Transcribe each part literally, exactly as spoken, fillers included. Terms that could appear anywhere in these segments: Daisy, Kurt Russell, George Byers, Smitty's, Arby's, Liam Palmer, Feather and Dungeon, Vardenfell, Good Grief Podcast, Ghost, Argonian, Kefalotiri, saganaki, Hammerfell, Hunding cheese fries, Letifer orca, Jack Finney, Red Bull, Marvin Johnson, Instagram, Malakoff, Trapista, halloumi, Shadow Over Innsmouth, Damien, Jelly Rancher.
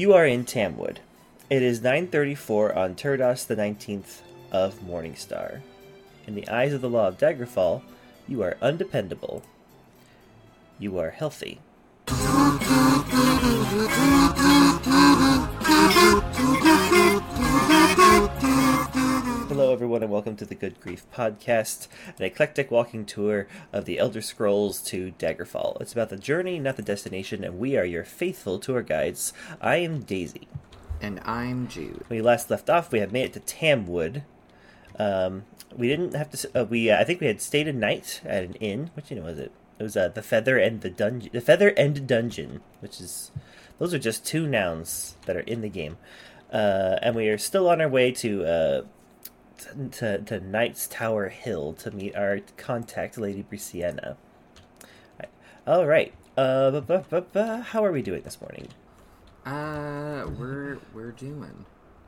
You are in Tamwood. It is nine thirty-four on Turdas, the nineteenth of Morningstar. In the eyes of the law of Daggerfall, you are undependable. You are healthy. Hello everyone and welcome to the Good Grief Podcast, an eclectic walking tour of the Elder Scrolls to Daggerfall. It's about the journey, not the destination, and we are your faithful tour guides. I am Daisy. And I'm Jude. When we last left off, we have made it to Tamwood. Um, we didn't have to, uh, we, uh, I think we had stayed a night at an inn. Which inn was it? It was uh, the Feather and the Dungeon, the Feather and Dungeon, which is, those are just two nouns that are in the game. Uh, and we are still on our way to, uh, To, to Knight's Tower Hill to meet our contact, Lady Brissiena. All right. Uh, bu- bu- bu- bu- how are we doing this morning? Uh, we're we're doing.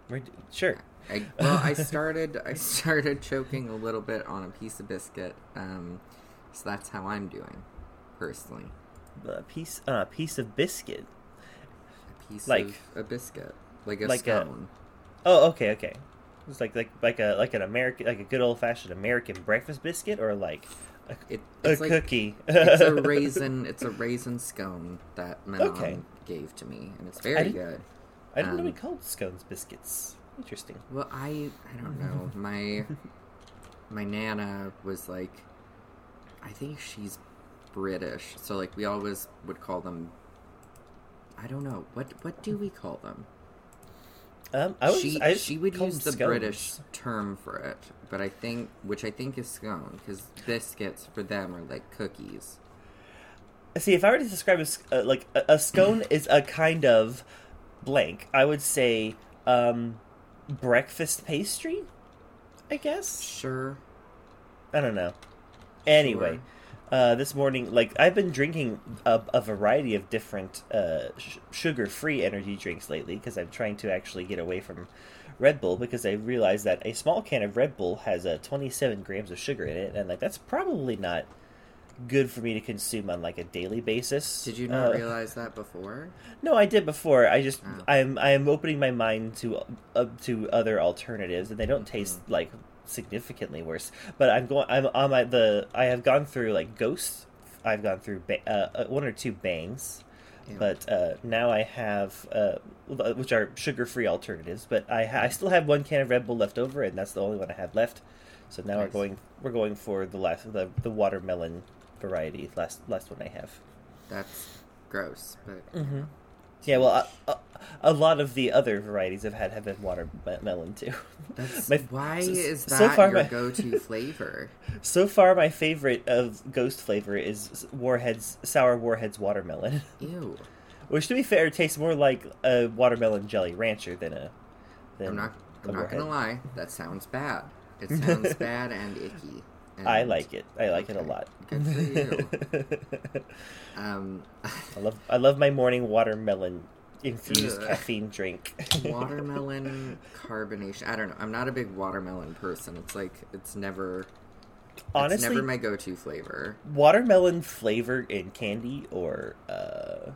We're do- sure. I, well, I started I started choking a little bit on a piece of biscuit. Um, so that's how I'm doing, personally. A piece, uh, piece of biscuit. A piece like, of a biscuit, like a like scone. A, oh, okay, okay. It's like like like a like an American like a good old fashioned American breakfast biscuit, or like a, it, it's a like, cookie. It's a raisin. It's a raisin scone that my okay. mom gave to me, and it's very I good. I didn't um, know we called scones biscuits. Interesting. Well, I I don't know. My my nana was like, I think she's British, so like we always would call them. I don't know what what do we call them. Um, I was, she, I she would use the scones. British term for it, but I think, which I think is scone, because biscuits for them are like cookies. See, if I were to describe a, uh, like a, a scone is a kind of blank, I would say um, breakfast pastry, I guess. Sure. I don't know. Anyway, sure. uh, this morning, like I've been drinking a, a variety of different uh, sh- sugar-free energy drinks lately because I'm trying to actually get away from Red Bull, because I realized that a small can of Red Bull has uh, twenty-seven grams of sugar in it, and like that's probably not good for me to consume on like a daily basis. Did you not uh, realize that before? No, I did before. I just oh. I'm I'm opening my mind to uh, to other alternatives, and they don't mm-hmm. taste like significantly worse. But I'm going. I'm on my the. I have gone through like Ghost. I've gone through ba- uh, one or two bangs, yeah. but uh, now I have uh, which are sugar-free alternatives. But I ha- I still have one can of Red Bull left over, and that's the only one I have left. So now nice. we're going we're going for the last the, the watermelon variety. Last last one I have. That's gross. But mm-hmm. yeah, well, I, I, a lot of the other varieties I've had have been watermelon too. That's, my, why so, is that so far your my, go-to flavor? So far, my favorite of Ghost flavor is Warhead's sour Warhead's watermelon. Ew. Which, to be fair, tastes more like a watermelon Jelly Rancher than a. Than I'm not. I'm a not Warhead. gonna lie. That sounds bad. It sounds bad and icky. And I like it. I like okay. it a lot. Good for you. um, I love. I love my morning watermelon infused ugh. caffeine drink. Watermelon carbonation. I don't know. I'm not a big watermelon person. It's like it's never. Honestly, it's never my go-to flavor. Watermelon flavor in candy or uh,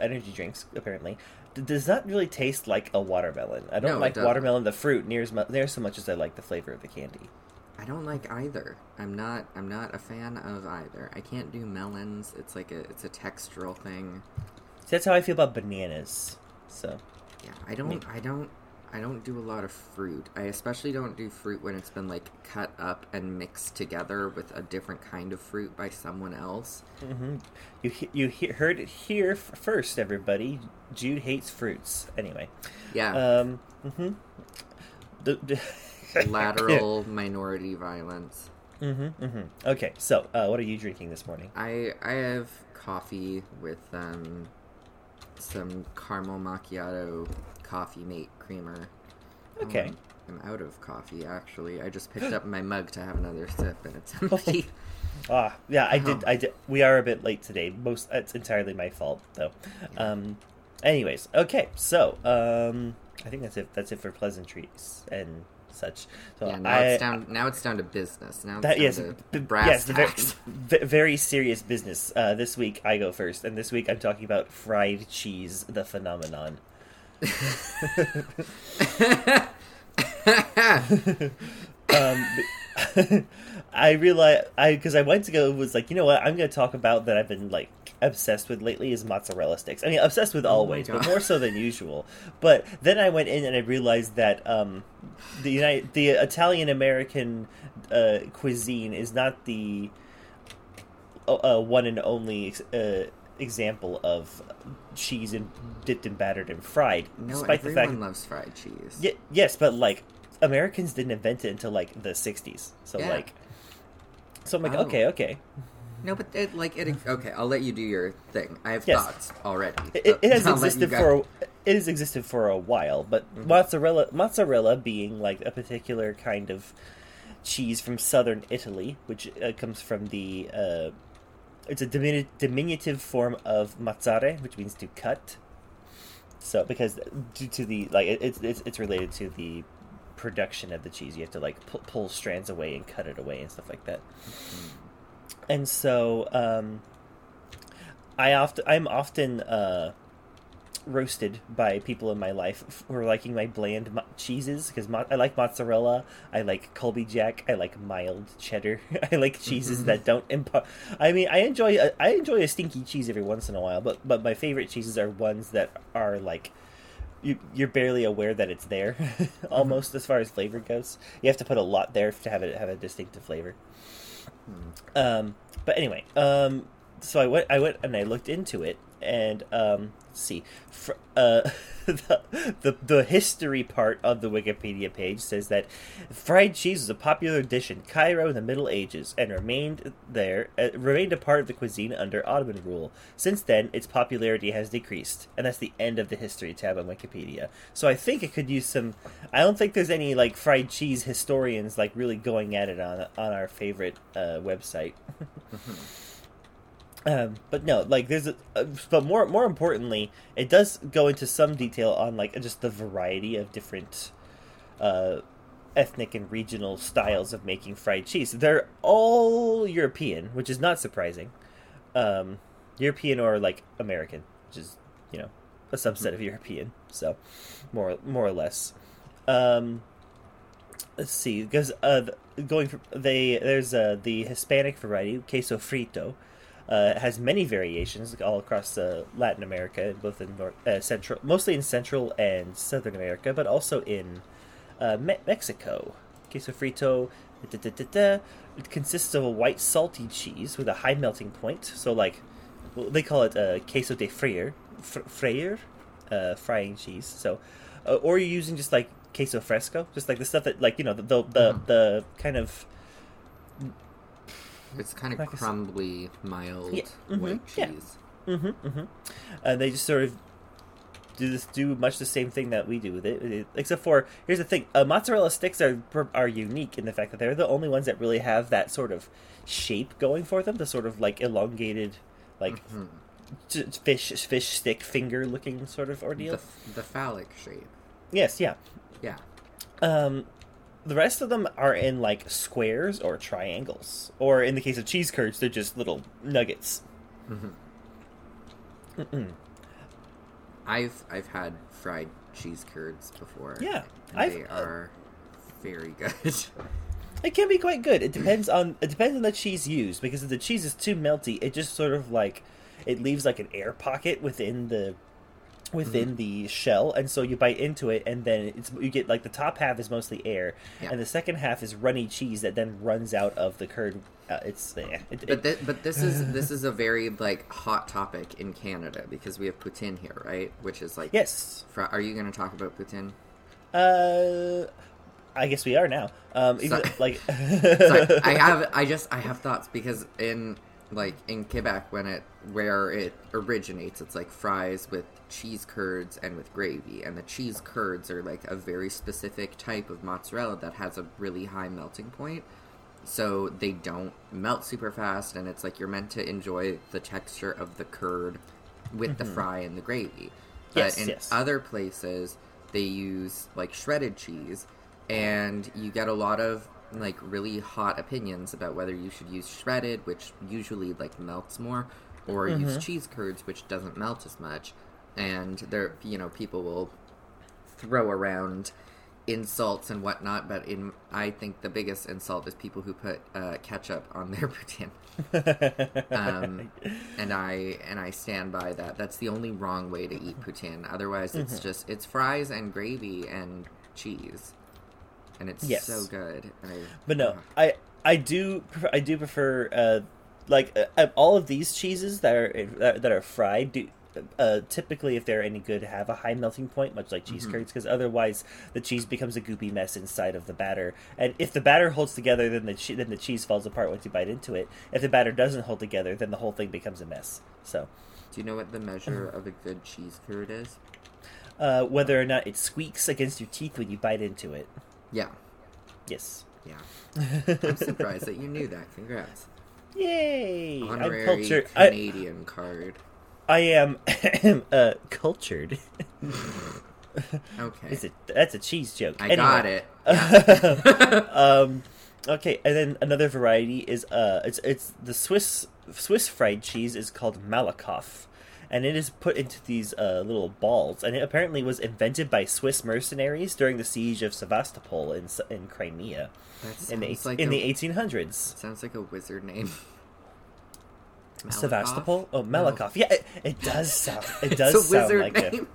energy drinks apparently does not really taste like a watermelon. I don't no, like watermelon the fruit near as much near so much as I like the flavor of the candy. I don't like either. I'm not. I'm not a fan of either. I can't do melons. It's like a. It's a textural thing. So that's how I feel about bananas. So. Yeah, I don't. Maybe. I don't. I don't do a lot of fruit. I especially don't do fruit when it's been like cut up and mixed together with a different kind of fruit by someone else. Mm-hmm. You you he- heard it here f- first, everybody. Jude hates fruits. Anyway. Yeah. Um. Mm-hmm. The. the... Lateral minority violence. Mm-hmm, mm-hmm. Okay, so uh, what are you drinking this morning? I I have coffee with um, some caramel macchiato coffee mate creamer. Okay. Um, I'm out of coffee, actually. I just picked up my mug to have another sip, and it's empty. ah, yeah, I oh. did. I did. We are a bit late today. Most it's entirely my fault, though. Yeah. Um. Anyways, okay, so um, I think that's it. That's it for pleasantries and. Such. So yeah, now, I, it's down, now it's down to business. Now it's that, down yes, to b- brass yes, very, very serious business. Uh, this week I go first, and this week I'm talking about fried cheese, the phenomenon. um, I realized I because I went to go was like, you know what, I'm going to talk about that I've been like obsessed with lately is mozzarella sticks. I mean, obsessed with always, oh but more so than usual. But then I went in and I realized that um, the United, the Italian American uh, cuisine is not the uh, one and only uh, example of cheese and dipped and battered and fried. No, despite everyone the fact, loves fried cheese. Y- yes, but like. Americans didn't invent it until like the sixties, so yeah. like, so I'm like, oh. okay, okay. No, but it, like it. Okay, I'll let you do your thing. I have yes. thoughts already. It, it has I'll existed for a, it has existed for a while, but mm-hmm. mozzarella, mozzarella being like a particular kind of cheese from southern Italy, which uh, comes from the. Uh, it's a diminu- diminutive form of mazzare, which means to cut. So, because due to the like, it's it, it's related to the. Production of the cheese, you have to like pull, pull strands away and cut it away and stuff like that. Mm-hmm. And so um I often I'm often uh roasted by people in my life for liking my bland mo- cheeses because mo- I like mozzarella, I like Colby Jack, I like mild cheddar, I like cheeses mm-hmm. that don't impart. I mean, I enjoy a, I enjoy a stinky cheese every once in a while, but but my favorite cheeses are ones that are like. You, you're barely aware that it's there, almost, mm-hmm. as far as flavor goes. You have to put a lot there to have it have a distinctive flavor. Mm. Um, but anyway, um, so I went, I went and I looked into it, and um, let's see, fr- uh, the, the the history part of the Wikipedia page says that fried cheese was a popular dish in Cairo in the Middle Ages and remained there uh, remained a part of the cuisine under Ottoman rule. Since then, its popularity has decreased, and that's the end of the history tab on Wikipedia. So I think it could use some. I don't think there's any like fried cheese historians like really going at it on on our favorite uh, website. Um, but no, like there's, a, uh, but more more importantly, it does go into some detail on like just the variety of different uh, ethnic and regional styles of making fried cheese. They're all European, which is not surprising. Um, European or like American, which is you know a subset of European, so more more or less. Um, let's see, because uh, going from they there's uh, the Hispanic variety, queso frito. Uh, it has many variations all across uh, Latin America, both in North, uh, Central, mostly in Central and Southern America, but also in uh, Me- Mexico. Queso frito da, da, da, da. It consists of a white salty cheese with a high melting point. So, like, well, they call it uh, queso de freir, fr- freir, uh, frying cheese. So, uh, or you're using just like queso fresco, just like the stuff that, like, you know, the the the, mm. the kind of. It's kind of crumbly, mild yeah. mm-hmm. white cheese. Yeah. Mm-hmm. Mm-hmm. Uh, they just sort of do this, do much the same thing that we do with it, except for here's the thing: uh, mozzarella sticks are are unique in the fact that they're the only ones that really have that sort of shape going for them, the sort of like elongated, like mm-hmm. t- fish fish stick finger looking sort of ordeal. The, the phallic shape. Yes. Yeah. Yeah. Um. The rest of them are in, like, squares or triangles. Or, in the case of cheese curds, they're just little nuggets. Mm-hmm. Mm-mm. I've I've had fried cheese curds before. Yeah. I've, they are uh, very good. It can be quite good. It depends on it depends on the cheese used. Because if the cheese is too melty, it just sort of, like, it leaves, like, an air pocket within the... within mm-hmm. the shell, and so you bite into it, and then it's you get like the top half is mostly air, yeah. and the second half is runny cheese that then runs out of the curd. Uh, it's uh, it, but th- but this is this is a very like hot topic in Canada because we have poutine here, right? Which is like yes. Fr- are you going to talk about poutine? Uh, I guess we are now. Um, even, like Sorry. I have I just I have thoughts because in. Like in Quebec, when it where it originates, it's like fries with cheese curds and with gravy, and the cheese curds are like a very specific type of mozzarella that has a really high melting point, so they don't melt super fast, and it's like you're meant to enjoy the texture of the curd with mm-hmm. the fry and the gravy. But yes, in yes. other places, they use like shredded cheese, and you get a lot of. Like really hot opinions about whether you should use shredded, which usually like melts more, or mm-hmm. use cheese curds, which doesn't melt as much. and there, you know, people will throw around insults and whatnot, but in I think the biggest insult is people who put uh, ketchup on their poutine. um, and I and I stand by that. That's the only wrong way to eat poutine. Otherwise, it's mm-hmm. just it's fries and gravy and cheese, and it's yes. so good. I, but no, uh, I I do prefer, I do prefer uh, like uh, all of these cheeses that are that are fried. Do, Uh, typically, if they're any good, have a high melting point, much like cheese mm-hmm. curds, because otherwise the cheese becomes a goopy mess inside of the batter. And if the batter holds together, then the che- then the cheese falls apart once you bite into it. If the batter doesn't hold together, then the whole thing becomes a mess. So, do you know what the measure mm-hmm. of a good cheese curd is? Uh, whether or not it squeaks against your teeth when you bite into it. Yeah. Yes. Yeah. I'm surprised that you knew that. Congrats! Yay! Honorary I'm cultured. Canadian I... card. I am uh, cultured. Okay, it's a, that's a cheese joke. I anyway. got it. Yeah. um, okay, and then another variety is uh, it's it's the Swiss Swiss fried cheese is called Malakoff, and it is put into these uh, little balls, and it apparently was invented by Swiss mercenaries during the siege of Sevastopol in in Crimea in the like in a, the eighteen hundreds. Sounds like a wizard name. Malakoff? Sevastopol? Oh, Malakoff. Oh. Yeah, it, it does sound. It does it's a sound wizard like name.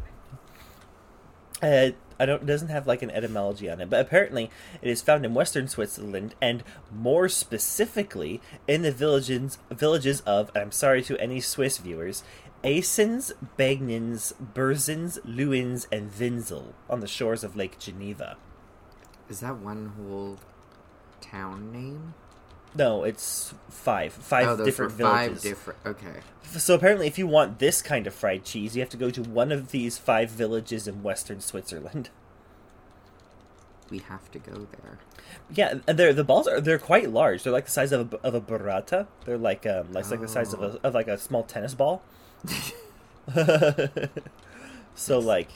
A, uh, I don't. It doesn't have like an etymology on it, but apparently it is found in Western Switzerland, and more specifically in the villages villages of. And I'm sorry to any Swiss viewers. Aissens, Bagnens, Burzens, Lewins, and Winsel on the shores of Lake Geneva. Is that one whole town name? No, it's five. Five oh, those different were five villages. Different, okay. So apparently if you want this kind of fried cheese, you have to go to one of these five villages in Western Switzerland. We have to go there. Yeah, and they're, the balls are they're quite large. They're like the size of a, of a burrata. They're like um like, oh. like the size of a of like a small tennis ball. So like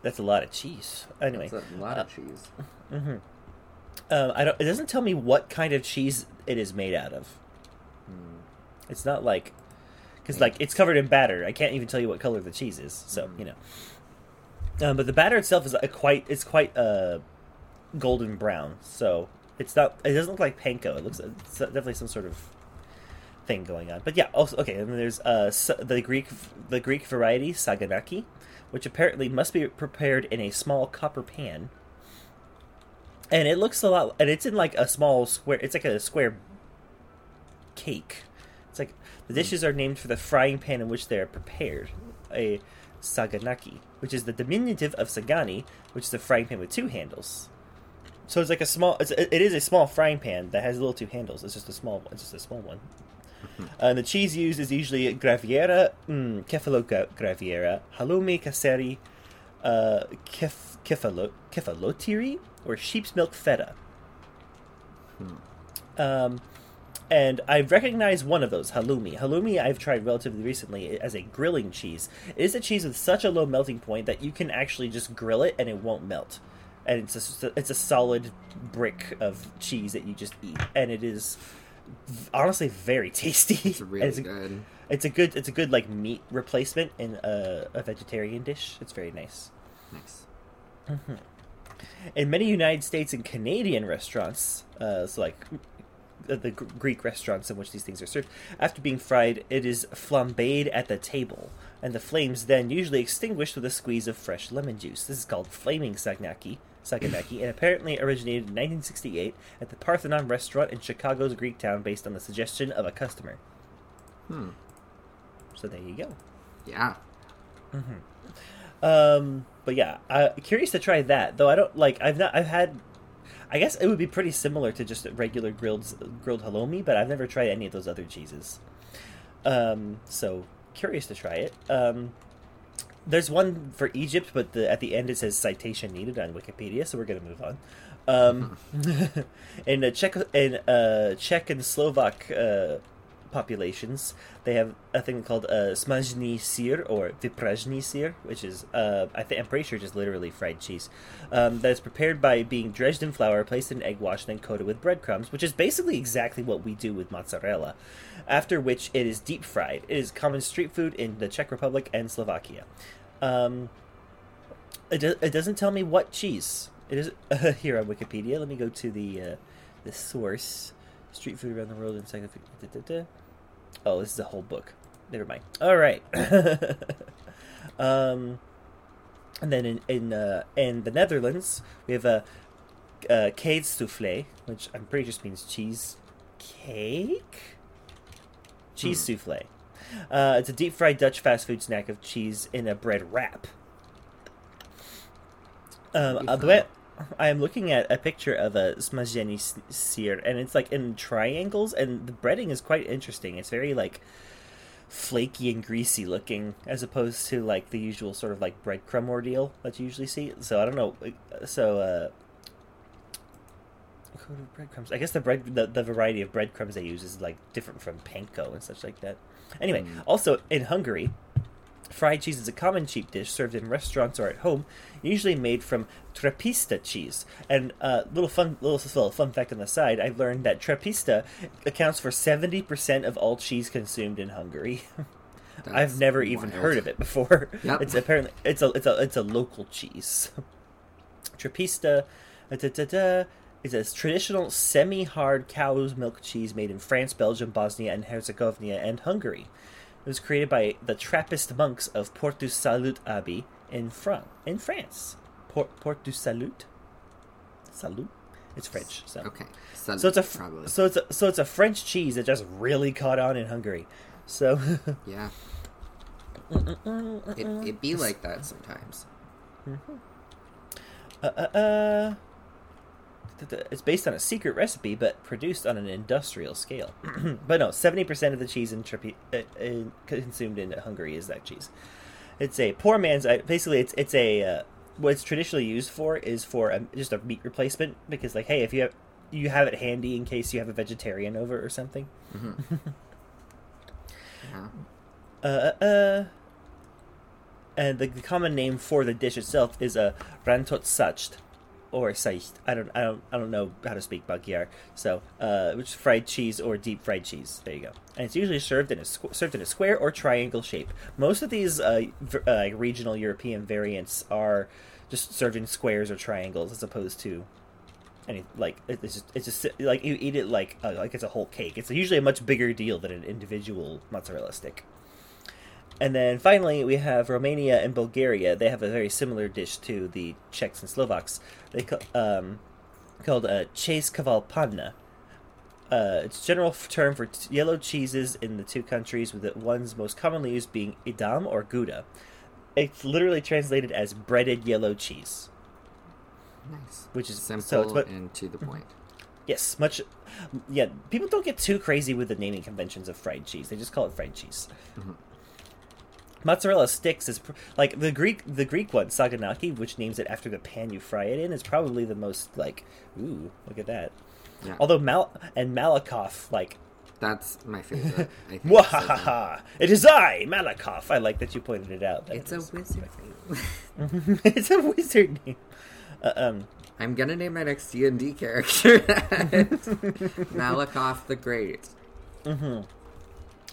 that's a lot of cheese. Anyway, that's a lot uh, of cheese. Mm-hmm. Um, I don't. It doesn't tell me what kind of cheese it is made out of. Mm. It's not like, because like it's covered in batter. I can't even tell you what color the cheese is. So mm. you know, um, but the batter itself is a quite. It's quite uh, golden brown. So it's not. It doesn't look like panko. It looks it's definitely some sort of thing going on. But yeah. Also, okay. And there's uh the Greek the Greek variety saganaki, which apparently must be prepared in a small copper pan. And it looks a lot, and it's in like a small square. It's like a square cake. It's like the dishes are named for the frying pan in which they are prepared, a saganaki, which is the diminutive of sagani, which is the frying pan with two handles. So it's like a small. It's, it is a small frying pan that has little two handles. It's just a small. It's just a small one. Mm-hmm. Uh, and the cheese used is usually Graviera, mm, Cefalo Graviera, Halloumi Caseri, uh, kef, kefalo, Kefalotiri. Or sheep's milk feta. Hmm. Um, and I recognize one of those, halloumi. Halloumi I've tried relatively recently as a grilling cheese. It is a cheese with such a low melting point that you can actually just grill it and it won't melt. And it's a, it's a solid brick of cheese that you just eat. And it is honestly very tasty. It's really it's a, good. It's a good, it's a good like meat replacement in a, a vegetarian dish. It's very nice. Nice. Mm-hmm. In many United States and Canadian restaurants, uh, so like the, the Greek restaurants in which these things are served, after being fried, it is flambéed at the table, and the flames then usually extinguished with a squeeze of fresh lemon juice. This is called flaming saganaki, saganaki, and apparently originated in nineteen sixty-eight at the Parthenon restaurant in Chicago's Greek town, based on the suggestion of a customer. Hmm. So there you go. Yeah. Mm-hmm. Um. But yeah, uh, curious to try that though. I don't like. I've not. I've had. I guess it would be pretty similar to just regular grilled grilled halloumi, but I've never tried any of those other cheeses. Um, so curious to try it. Um, there's one for Egypt, but the, at the end it says citation needed on Wikipedia, so we're gonna move on. Um, in uh, Czech in uh, Czech and Slovak uh, populations, they have a thing called uh, smažný sír or vypražný sír, which is uh, I think I'm pretty sure just literally fried cheese um, that is prepared by being dredged in flour, placed in egg wash, and then coated with breadcrumbs, which is basically exactly what we do with mozzarella. After which it is deep fried. It is common street food in the Czech Republic and Slovakia. Um, it, do, it doesn't tell me what cheese. It is uh, here on Wikipedia. Let me go to the uh, the source. Street food around the world and second food. Da, da, da. Oh, this is a whole book. Never mind. All right. um, and then in in, uh, in the Netherlands, we have a uh, cake soufflé, which I'm pretty sure just means cheese cake. Cheese hmm. soufflé. Uh, it's a deep-fried Dutch fast food snack of cheese in a bread wrap. Um, I, I am looking at a picture of a smažení sír, and it's like in triangles, and the breading is quite interesting. It's very like flaky and greasy looking, as opposed to like the usual sort of like breadcrumb ordeal that you usually see. So I don't know. So uh, code of breadcrumbs. I guess the bread, the, the variety of breadcrumbs they use is like different from panko and such like that. Anyway, mm. also in Hungary, fried cheese is a common cheap dish served in restaurants or at home, usually made from Trapista cheese. And uh, little fun, little, little fun fact on the side, I've learned that Trapista accounts for seventy percent of all cheese consumed in Hungary. That's I've never wild. even heard of it before. Yep. It's apparently it's a it's a it's a local cheese. Trapista, da, da, da, da. It says traditional semi-hard cow's milk cheese made in France, Belgium, Bosnia and Herzegovina, and Hungary. It was created by the Trappist monks of Port du Salut Abbey in France. In France, Port Port du Salut, Salut. It's French, so okay. Salut, so it's a probably. so it's a, so it's a French cheese that just really caught on in Hungary. So yeah, it it be like that sometimes. Mm-hmm. Uh uh uh. It's based on a secret recipe, but produced on an industrial scale. But no, seventy percent of the cheese in tripe, uh, in, consumed in Hungary is that cheese. It's a poor man's... Basically, it's it's a... Uh, what it's traditionally used for is for a, just a meat replacement. Because, like, hey, if you have you have it handy in case you have a vegetarian over or something. Mm-hmm. Yeah. Uh, uh, uh. And the, the common name for the dish itself is a rantot sacht. Or seicht. I don't, I don't, I don't know how to speak Magyar. So, uh, which is fried cheese or deep fried cheese. There you go. And it's usually served in a squ- served in a square or triangle shape. Most of these uh, v- uh, regional European variants are just served in squares or triangles, as opposed to any like it's just it's just like you eat it like uh, like it's a whole cake. It's usually a much bigger deal than an individual mozzarella stick. And then finally, we have Romania and Bulgaria. They have a very similar dish to the Czechs and Slovaks. They call, um, called a uh, Cheeseval panna. Uh, it's a general term for t- yellow cheeses in the two countries, with the ones most commonly used being Edam or Gouda. It's literally translated as breaded yellow cheese. Nice. Which is simple so it's what, and to the point. Yes, much. Yeah, people don't get too crazy with the naming conventions of fried cheese. They just call it fried cheese. Mm-hmm. Mozzarella sticks is pr- like the Greek, the Greek one, saganaki, which names it after the pan you fry it in, is probably the most like, ooh, look at that. Yeah. Although Mal and Malakoff, like, that's my favorite. I think Wahahaha! It is I, Malakoff. I like that you pointed it out. That it's a wizard name. It's a wizard name. Uh, um, I'm gonna name my next D and D character Malakoff the Great. Mm-hmm.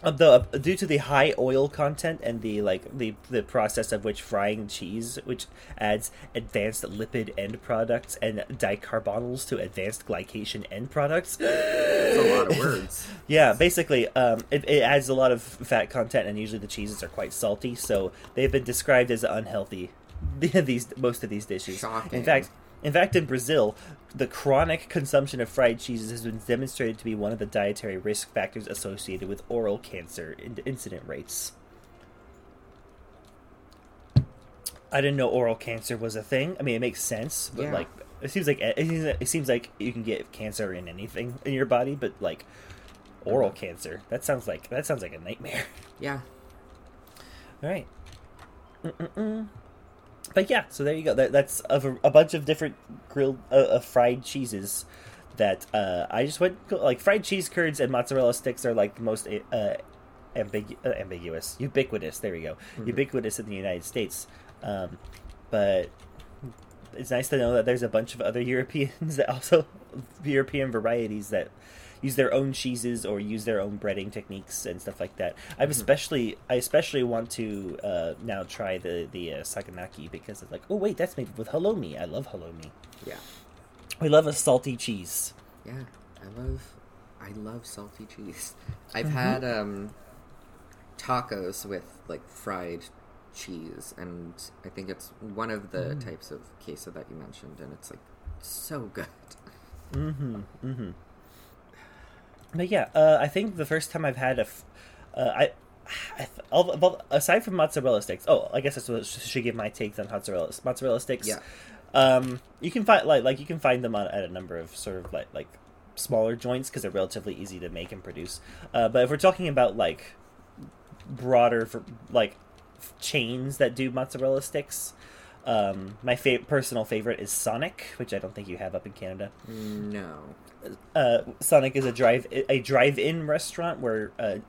Uh, the, uh, due to the high oil content and the like the the process of which frying cheese, which adds advanced lipid end products and dicarbonyls to advanced glycation end products. That's a lot of words. Yeah, basically, um, it, it adds a lot of fat content, and usually the cheeses are quite salty, so they've been described as unhealthy. These most of these dishes. Shocking. In fact. In fact, in Brazil, the chronic consumption of fried cheeses has been demonstrated to be one of the dietary risk factors associated with oral cancer in- incident rates. I didn't know oral cancer was a thing. I mean, it makes sense, but yeah. like it seems like it seems like you can get cancer in anything in your body, but like oral okay. cancer, that sounds like that sounds like a nightmare. Yeah. All right. Mm-mm-mm. But yeah, so there you go. That, that's a, a bunch of different grilled, uh, uh, fried cheeses that uh, I just went, like, fried cheese curds and mozzarella sticks are, like, the most uh, ambigu- uh, ambiguous, ubiquitous, there we go, mm-hmm. ubiquitous in the United States. Um, but it's nice to know that there's a bunch of other Europeans that also, European varieties that use their own cheeses or use their own breading techniques and stuff like that. I'm mm-hmm. especially I especially want to uh, now try the the uh, saganaki, because it's like, oh wait, that's made with halloumi. I love halloumi. Yeah, we love a salty cheese. Yeah, I love I love salty cheese. I've mm-hmm. had um, tacos with like fried cheese, and I think it's one of the mm. types of queso that you mentioned, and it's like so good. Mm-hmm. Mm-hmm. But yeah, uh, I think the first time I've had a, f- uh, I, I th- aside from mozzarella sticks. Oh, I guess that's what I should give my takes on mozzarella mozzarella sticks. Yeah. Um, you can find like like you can find them on, at a number of sort of like like smaller joints because they're relatively easy to make and produce. Uh, but if we're talking about like broader for like chains that do mozzarella sticks. Um, my fa- personal favorite is Sonic, which I don't think you have up in Canada. No. Uh, Sonic is a drive a drive-in restaurant where uh,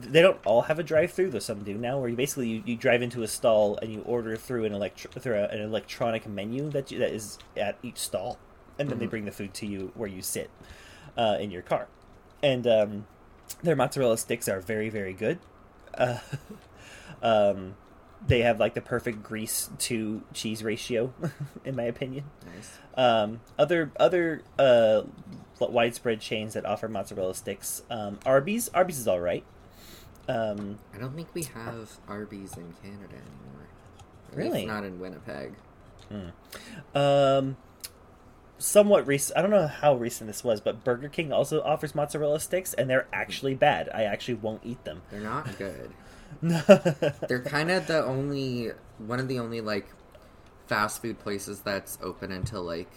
they don't all have a drive-through, though some do now. Where you basically you, you drive into a stall and you order through an electro- through a, an electronic menu that you, that is at each stall, and then mm-hmm. they bring the food to you where you sit uh, in your car. And um, their mozzarella sticks are very very good. Uh, um, they have like the perfect grease to cheese ratio, in my opinion. Nice. Um, other other uh, widespread chains that offer mozzarella sticks, um, Arby's. Arby's is all right. Um, I don't think we have Arby's in Canada anymore. At really? Least not in Winnipeg. Hmm. Um, somewhat recent. I don't know how recent this was, but Burger King also offers mozzarella sticks, and they're actually bad. I actually won't eat them. They're not good. They're kind of the only one of the only like fast food places that's open until like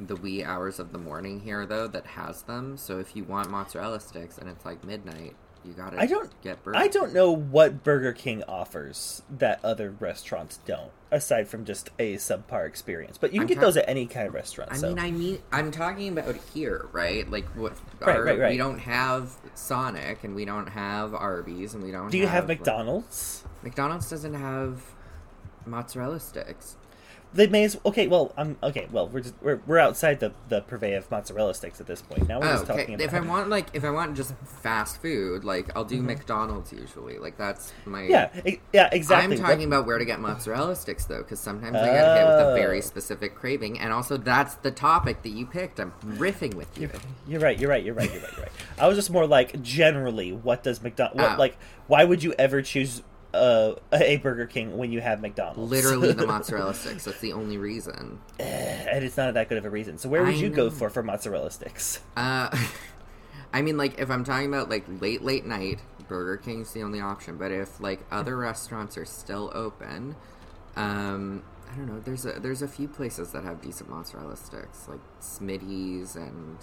the wee hours of the morning here, though, that has them. So if you want mozzarella sticks and it's like midnight, you gotta I don't, get Burger I don't know what Burger King offers that other restaurants don't, aside from just a subpar experience. But you can I'm get ta- those at any kind of restaurant. I so. mean, I mean, I'm talking about here, right? Like, what, right, our, right, right. we don't have Sonic, and we don't have Arby's, and we don't. Do you have, have McDonald's? Like, McDonald's doesn't have mozzarella sticks. They may as okay. Well, I'm okay. Well, we're just, we're we're outside the, the purvey of mozzarella sticks at this point. Now we're oh, just talking okay. about. If I want like if I want just fast food, like I'll do mm-hmm. McDonald's usually. Like that's my yeah e- yeah exactly. I'm talking what... about where to get mozzarella sticks though, because sometimes oh. I get hit with a very specific craving, and also that's the topic that you picked. I'm riffing with you. You're, you're right. You're right. You're right. You're right. You're right. I was just more like generally, what does McDonald's what, oh. like? Why would you ever choose? Uh, a Burger King when you have McDonald's. Literally the mozzarella sticks. That's the only reason. And it's not that good of a reason. So where would I you know. go for for mozzarella sticks? Uh, I mean, like, if I'm talking about, like, late, late night, Burger King's the only option. But if, like, other restaurants are still open, um, I don't know, there's a, there's a few places that have decent mozzarella sticks. Like, Smitty's and...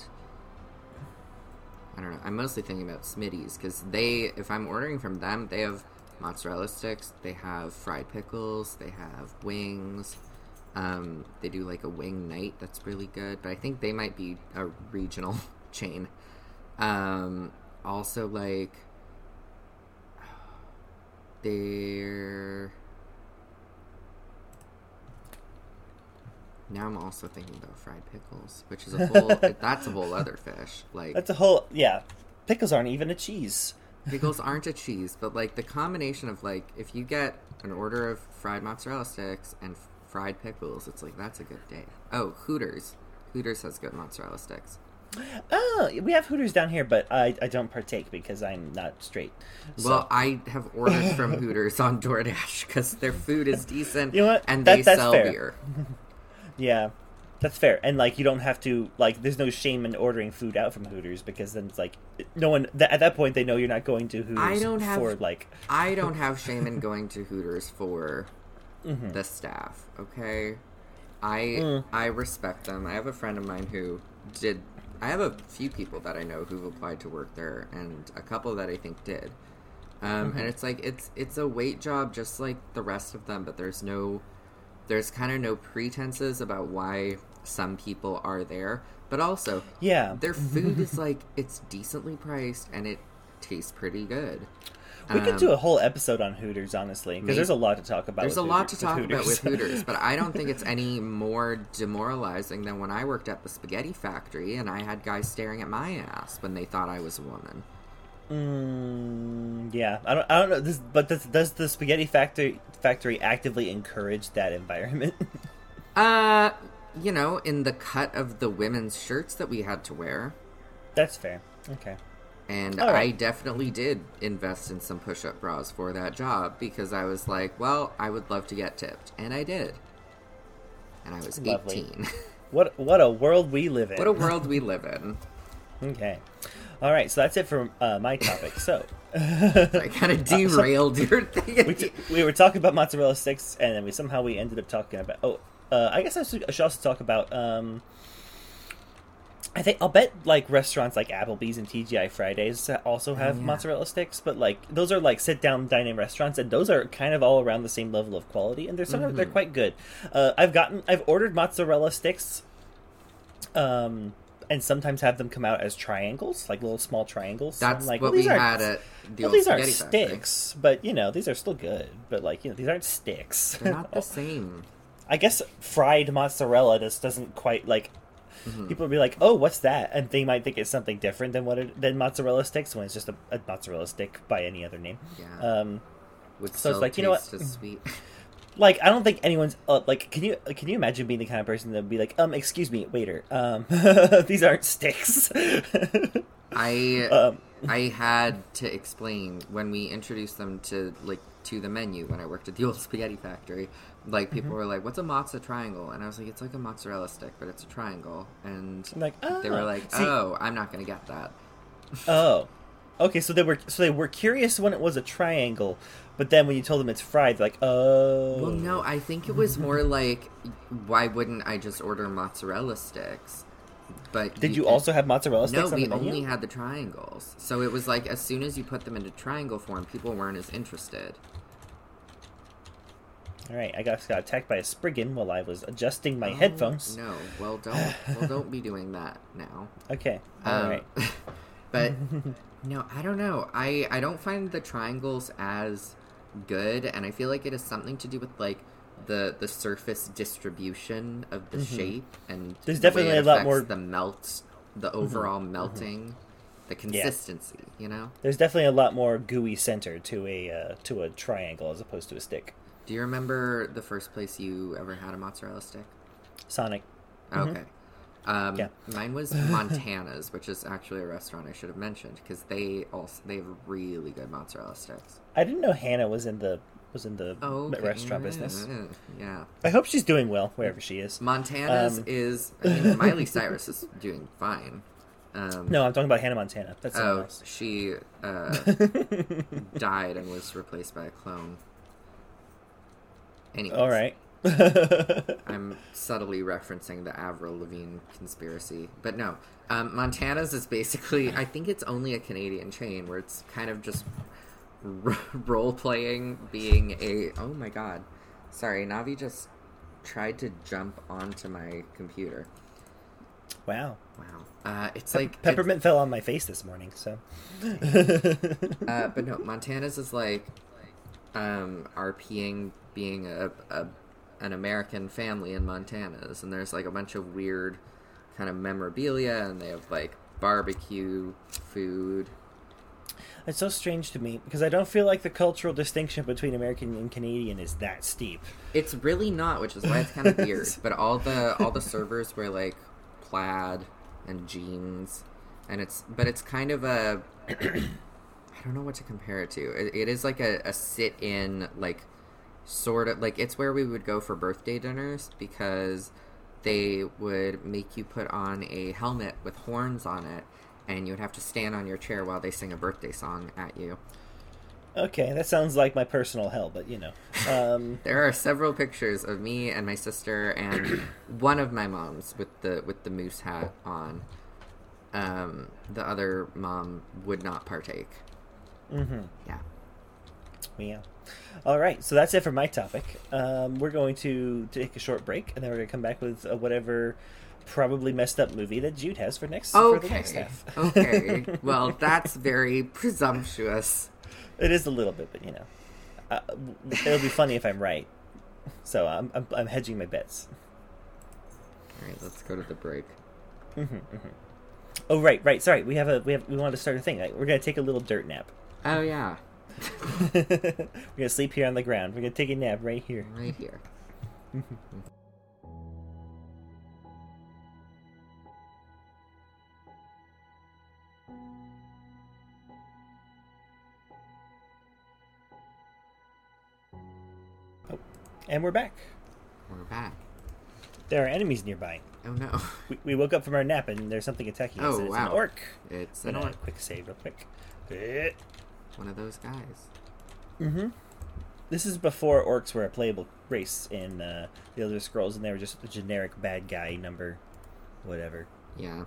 I don't know. I'm mostly thinking about Smitty's because they, if I'm ordering from them, they have... mozzarella sticks, they have fried pickles, they have wings, um, they do like a wing night that's really good, but I think they might be a regional chain. Um, also like they're now I'm also thinking about fried pickles, which is a whole that's a whole other fish. Like that's a whole yeah. Pickles aren't even a cheese. Pickles aren't a cheese, but, like, the combination of, like, if you get an order of fried mozzarella sticks and f- fried pickles, it's like, that's a good day. Oh, Hooters. Hooters has good mozzarella sticks. Oh, we have Hooters down here, but I, I don't partake because I'm not straight. So. Well, I have ordered from Hooters on DoorDash because their food is decent, you know what? and that, they that's sell fair. beer. Yeah. That's fair, and like you don't have to like. There's no shame in ordering food out from Hooters because then it's like no one th- at that point they know you're not going to Hooters. I don't have for, like I don't have shame in going to Hooters for mm-hmm. the staff. Okay, I mm. I respect them. I have a friend of mine who did. I have a few people that I know who've applied to work there, and a couple that I think did. Um, mm-hmm. And it's like it's it's a wait job just like the rest of them, but there's no there's kind of no pretenses about why. Some people are there, but also yeah their food is like it's decently priced and it tastes pretty good. We um, could do a whole episode on Hooters, honestly, because there's a lot to talk about. There's a Hooters, lot to talk with about with Hooters, but I don't think it's any more demoralizing than when I worked at the spaghetti factory and I had guys staring at my ass when they thought I was a woman. Mm, yeah, I don't, I don't know. This, but this, does the spaghetti factory factory actively encourage that environment? uh, you know, in the cut of the women's shirts that we had to wear. That's fair. Okay. And right. I definitely did invest in some push-up bras for that job because I was like, well, I would love to get tipped. And I did. And I was Lovely. eighteen. What what a world we live in. What a world we live in. Okay. All right, so that's it for uh, my topic. So I kind of derailed your thing. We, t- we were talking about mozzarella sticks, and then we somehow we ended up talking about... Oh, uh, I guess I should also talk about... Um, I think I'll bet like restaurants like Applebee's and T G I Fridays also have oh, yeah. mozzarella sticks, but like those are like sit-down dining restaurants, and those are kind of all around the same level of quality, and they're some mm-hmm. they're quite good. Uh, I've gotten I've ordered mozzarella sticks, um, and sometimes have them come out as triangles, like little small triangles. That's so like, what well, we had at the well, old these aren't sticks, but you know these are still good. But like you know these aren't sticks. They're not the same. I guess fried mozzarella just doesn't quite like. Mm-hmm. People would be like, "Oh, what's that?" And they might think it's something different than what it, than mozzarella sticks when it's just a, a mozzarella stick by any other name. Yeah. Um, Which so it's like you know what? Sweet. Like I don't think anyone's uh, like. Can you can you imagine being the kind of person that would be like, "Um, excuse me, waiter. Um, these aren't sticks." I um. I had to explain when we introduced them to like to the menu when I worked at the old spaghetti factory. Like, people mm-hmm. were like, what's a matzo triangle? And I was like, it's like a mozzarella stick, but it's a triangle. And I'm like, oh. they were like, oh, See, I'm not going to get that. Oh. Okay, so they were so they were curious when it was a triangle, but then when you told them it's fried, they're like, oh. Well, no, I think it was more like, why wouldn't I just order mozzarella sticks? But Did you, you also have mozzarella sticks no, on the menu? No, we only had the triangles. So it was like, as soon as you put them into triangle form, people weren't as interested. All right, I got, got attacked by a Spriggan while I was adjusting my oh, headphones. No, well, don't, well, don't be doing that now. Okay, all um, right. But no, I don't know. I, I don't find the triangles as good, and I feel like it has something to do with like the the surface distribution of the mm-hmm. shape, and there's the definitely way it a lot more the melt, the overall mm-hmm. melting. Mm-hmm. The consistency, yeah. you know. There's definitely a lot more gooey center to a uh, to a triangle as opposed to a stick. Do you remember the first place you ever had a mozzarella stick? Sonic. Okay. Mm-hmm. Um, yeah. Mine was Montana's, which is actually a restaurant I should have mentioned because they also they have really good mozzarella sticks. I didn't know Hannah was in the was in the oh, okay. restaurant yeah. business. Yeah. I hope she's doing well wherever she is. Montana's um, is. I mean, Miley Cyrus is doing fine. Um, no, I'm talking about Hannah Montana. That's oh, nice. She uh, died and was replaced by a clone. Anyways, all right. I'm subtly referencing the Avril Lavigne conspiracy. But no, um, Montana's is basically, I think it's only a Canadian chain where it's kind of just r- role-playing being a... Oh my god. Sorry, Navi just tried to jump onto my computer. Wow. Wow. Uh, it's Pe- like... Peppermint it's... fell on my face this morning, so... uh, but no, Montana's is like um, RPing... being a, a an American family in Montana's, and there's like a bunch of weird kind of memorabilia, and they have like barbecue food. It's so strange to me because I don't feel like the cultural distinction between American and Canadian is that steep. It's really not, which is why it's kind of weird. But all the all the servers were like plaid and jeans, and it's but it's kind of a I don't know what to compare it to. It, it is like a, a sit-in like. Sort of like it's where we would go for birthday dinners because they would make you put on a helmet with horns on it, and you would have to stand on your chair while they sing a birthday song at you. Okay, that sounds like my personal hell, but you know, um... there are several pictures of me and my sister and one of my moms with the with the moose hat on. Um, the other mom would not partake. Mm-hmm. Yeah. Yeah. All right, so that's it for my topic. Um, we're going to take a short break, and then we're going to come back with uh, whatever probably messed up movie that Jude has for next. Okay. For the next half. Okay. Well, that's very presumptuous. It is a little bit, but you know, uh, it'll be funny if I'm right. So I'm, I'm I'm hedging my bets. All right, let's go to the break. Mm-hmm, mm-hmm. Oh right, right. Sorry, we have a we have we wanted to start a thing. Like, we're gonna take a little dirt nap. Oh yeah. We're gonna sleep here on the ground. We're gonna take a nap right here. Right here. Oh, and we're back. We're back. There are enemies nearby. Oh no! We, we woke up from our nap and there's something attacking us. Oh and it's wow! An orc. It's an orc. Quick save, real quick. Good. One of those guys. Mm-hmm. This is before orcs were a playable race in uh, the Elder Scrolls, and they were just a generic bad guy number, whatever. Yeah.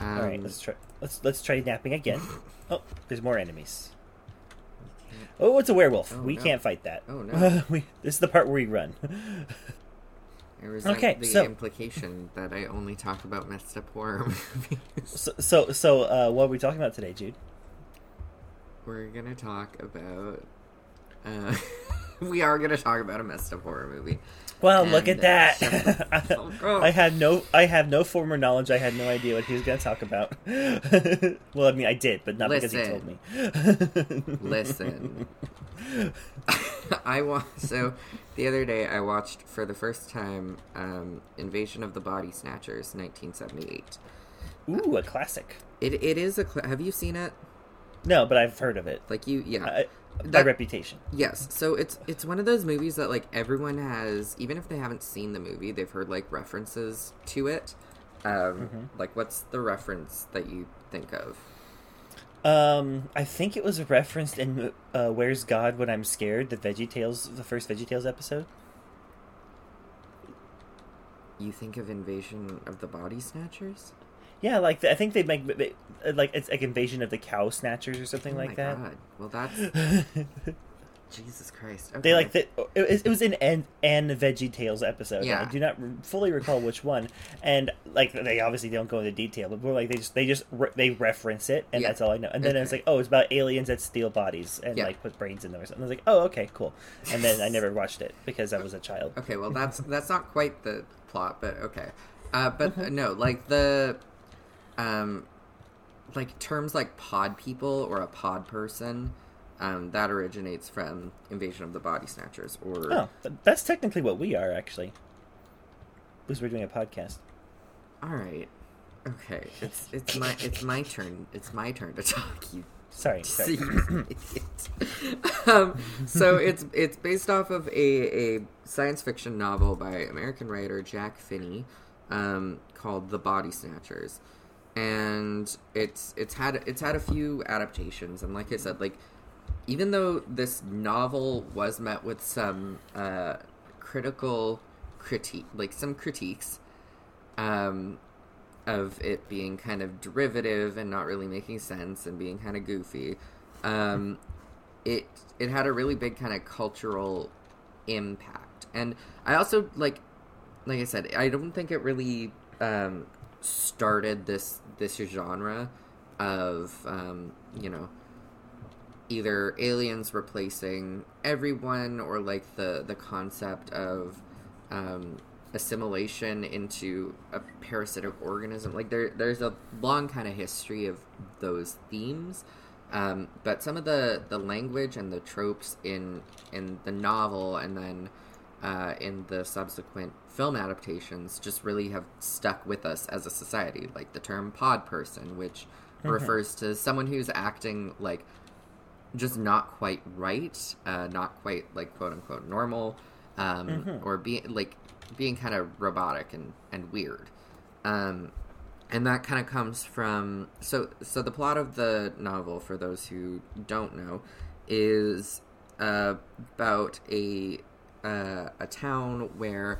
Um, All right, let's try. Let's let's try napping again. Oh, there's more enemies. Oh, it's a werewolf. Oh, we no. can't fight that. Oh no! we, this is the part where we run. It was okay, like the so, implication that I only talk about messed up horror movies. So, so, so uh, what are we talking about today, Jude? We're going to talk about... Uh, we are going to talk about a messed up horror movie. Well, and look at that! I, I had no I have no former knowledge. I had no idea what he was going to talk about. Well, I mean, I did, but not listen, because he told me. Listen. I wa- So, the other day I watched, for the first time, um, Invasion of the Body Snatchers, nineteen seventy-eight. Ooh, uh, a classic. It It is a cl- Have you seen it? No, but I've heard of it. Like, you, yeah. Uh, by that, reputation. Yes. So, it's it's one of those movies that, like, everyone has, even if they haven't seen the movie, they've heard, like, references to it. Um, mm-hmm. Like, what's the reference that you think of? Um, I think it was referenced in uh, Where's God When I'm Scared, the VeggieTales, the first VeggieTales episode. You think of Invasion of the Body Snatchers? Yeah, like, the, I think they make, like, it's like Invasion of the Cow Snatchers or something oh like that. Oh my god, well that's... Jesus Christ. Okay. They like the, it, it was in an, an VeggieTales episode. Yeah. I do not fully recall which one, and like they obviously don't go into detail, but more like they just they just re- they reference it, and yeah. that's all I know. And then okay. I was like, oh, it's about aliens that steal bodies and yeah. like put brains in them or something. I was like, oh, okay, cool. And then I never watched it because I was a child. Okay, well that's that's not quite the plot, but okay. Uh, but uh-huh. no, like the, um, like terms like pod people or a pod person. Um, that originates from Invasion of the Body Snatchers, or... Oh, that's technically what we are, actually. Because we're doing a podcast. Alright. Okay. It's it's my it's my turn. It's my turn to talk, you... Sorry, sorry. um, so it's it's based off of a, a science fiction novel by American writer Jack Finney, um, called The Body Snatchers. And it's it's had it's had a few adaptations, and like I said, like, even though this novel was met with some uh, critical critique, like some critiques um, of it being kind of derivative and not really making sense and being kind of goofy, um, it it had a really big kind of cultural impact. And I also, like, like I said, I don't think it really um, started this this genre of um, you know. either aliens replacing everyone, or like the, the concept of um, assimilation into a parasitic organism. Like there there's a long kind of history of those themes, um, but some of the, the language and the tropes in in the novel and then uh, in the subsequent film adaptations just really have stuck with us as a society. Like the term pod person, which mm-hmm. refers to someone who's acting like just not quite right, uh, not quite, like, quote-unquote normal, um, mm-hmm. or being, like, being kind of robotic and, and weird. Um, and that kind of comes from... So so the plot of the novel, for those who don't know, is uh, about a uh, a town where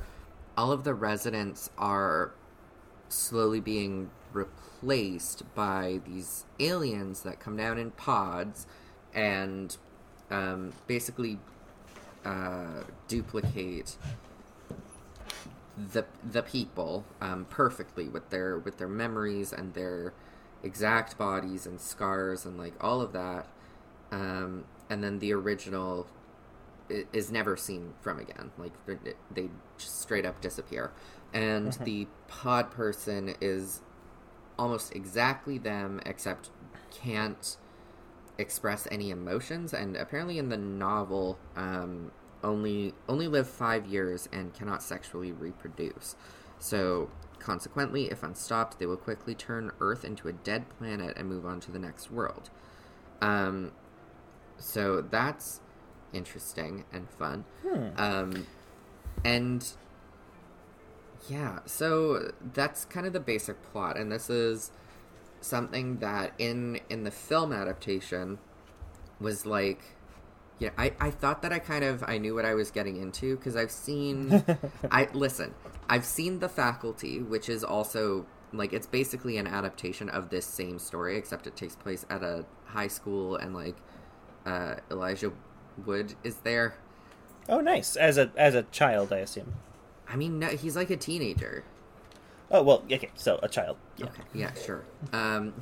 all of the residents are slowly being replaced by these aliens that come down in pods... and um, basically uh, duplicate the the people um, perfectly with their with their memories and their exact bodies and scars and like all of that, Um, and then the original is never seen from again. Like, they just straight up disappear. And mm-hmm. the pod person is almost exactly them, except can't express any emotions. And apparently in the novel, um, only only live five years and cannot sexually reproduce. So consequently, if unstopped, they will quickly turn Earth into a dead planet and move on to the next world. Um, so that's interesting and fun. Hmm. Um, and yeah, so that's kind of the basic plot. And this is something that in, in the film adaptation was like, yeah, I, I thought that I kind of, I knew what I was getting into, because I've seen, I listen, I've seen The Faculty, which is also, like, it's basically an adaptation of this same story, except it takes place at a high school, and, like, uh, Elijah Wood is there. Oh, nice. As a as a child, I assume. I mean, no, he's, like, a teenager. Oh, well, okay, so a child. Yeah, okay, yeah, sure. Um,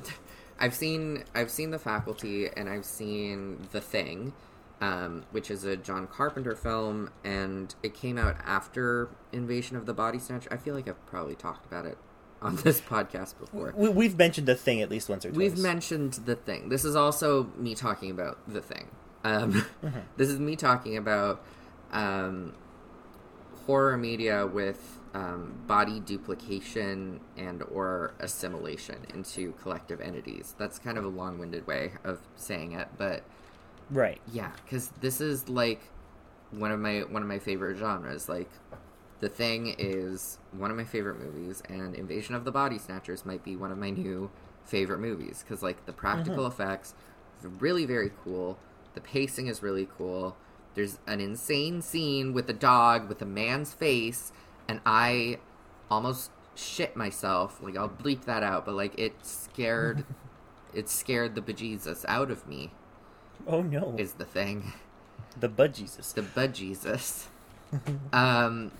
I've seen, I've seen The Faculty, and I've seen The Thing, Um, which is a John Carpenter film, and it came out after Invasion of the Body Snatchers. I feel like I've probably talked about it on this podcast before. We, we've mentioned The Thing at least once or twice. We've mentioned The Thing. This is also me talking about The Thing. Um, mm-hmm. This is me talking about um, horror media with um, body duplication and or assimilation into collective entities. That's kind of a long-winded way of saying it, but... Right. Yeah, because this is like one of my one of my favorite genres. Like, The Thing is one of my favorite movies, and Invasion of the Body Snatchers might be one of my new favorite movies, because, like, the practical mm-hmm. effects are really very cool. The pacing is really cool. There's an insane scene with a dog with a man's face, and I almost shit myself. Like, I'll bleep that out, but, like, it scared it scared the bejesus out of me. Oh no! Is the thing the budgeesus? The budgeesus. um,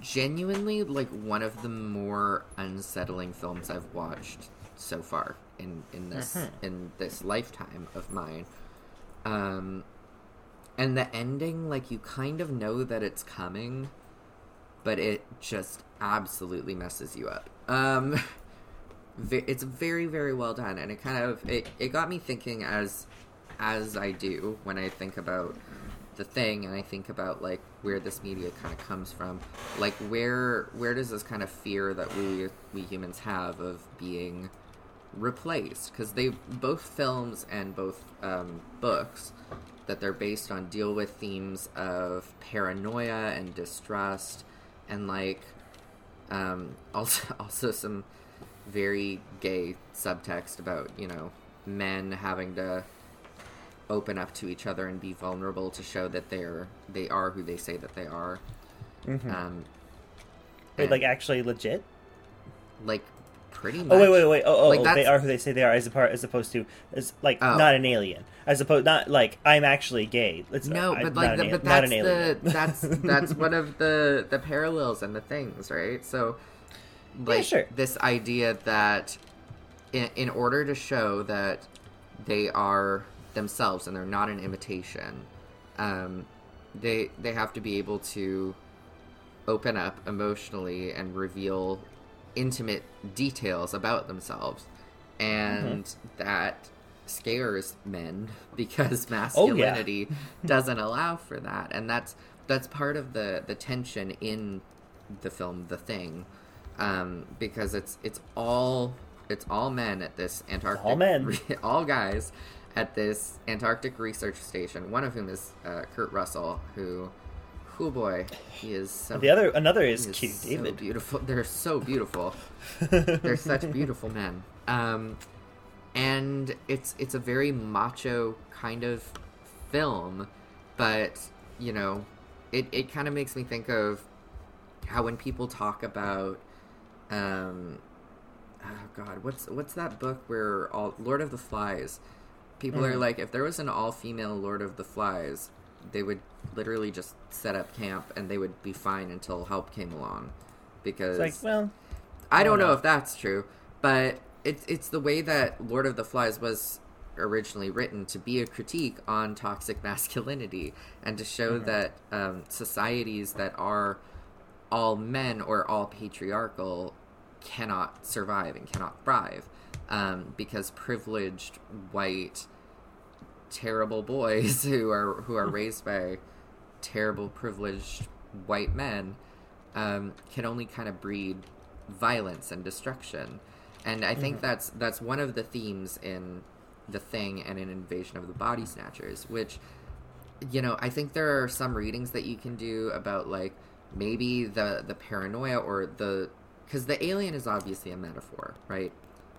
genuinely, like, one of the more unsettling films I've watched so far in in this uh-huh. in this lifetime of mine. Um, and the ending, like, you kind of know that it's coming, but it just absolutely messes you up. Um, it's very very well done, and it kind of it it got me thinking as. As I do when I think about The Thing, and I think about, like, where this media kind of comes from, like, where where does this kind of fear that we we humans have of being replaced? Because they both films and both um, books that they're based on deal with themes of paranoia and distrust, and, like, um, also also some very gay subtext about, you know, men having to open up to each other and be vulnerable to show that they're they are who they say that they are. Mm-hmm. Um, wait, like actually legit? Like pretty much. Oh wait, wait, wait. Oh, oh, like, oh they are who they say they are, as apart as opposed to as like oh. not an alien, as opposed not like I'm actually gay. It's, no, but I'm like, the, but that's the that's that's one of the the parallels and the things, right? So, like, yeah, sure. This idea that in, in order to show that they are themselves and they're not an imitation, um they they have to be able to open up emotionally and reveal intimate details about themselves, and mm-hmm. that scares men because masculinity oh, yeah. doesn't allow for that, and that's that's part of the the tension in the film The Thing, um because it's it's all it's all men at this Antarctic all men all guys at this Antarctic research station, one of whom is uh, Kurt Russell, who, oh boy, he is so... The other, another is, is Keith David. So beautiful. They're so beautiful. They're such beautiful men. Um, and it's it's a very macho kind of film, but, you know, it, it kind of makes me think of how when people talk about... Um, oh, God, what's, what's that book where all... Lord of the Flies... People are like, if there was an all-female Lord of the Flies, they would literally just set up camp and they would be fine until help came along. Because, it's like, well, I don't know if that's true, but it's it's the way that Lord of the Flies was originally written to be a critique on toxic masculinity and to show mm-hmm. that um, societies that are all men or all patriarchal cannot survive and cannot thrive um, because privileged white terrible boys who are who are raised by terrible privileged white men um, can only kind of breed violence and destruction. And I think mm-hmm. that's that's one of the themes in The Thing and in Invasion of the Body Snatchers, which, you know, I think there are some readings that you can do about, like, maybe the, the paranoia or the... Because the alien is obviously a metaphor, right?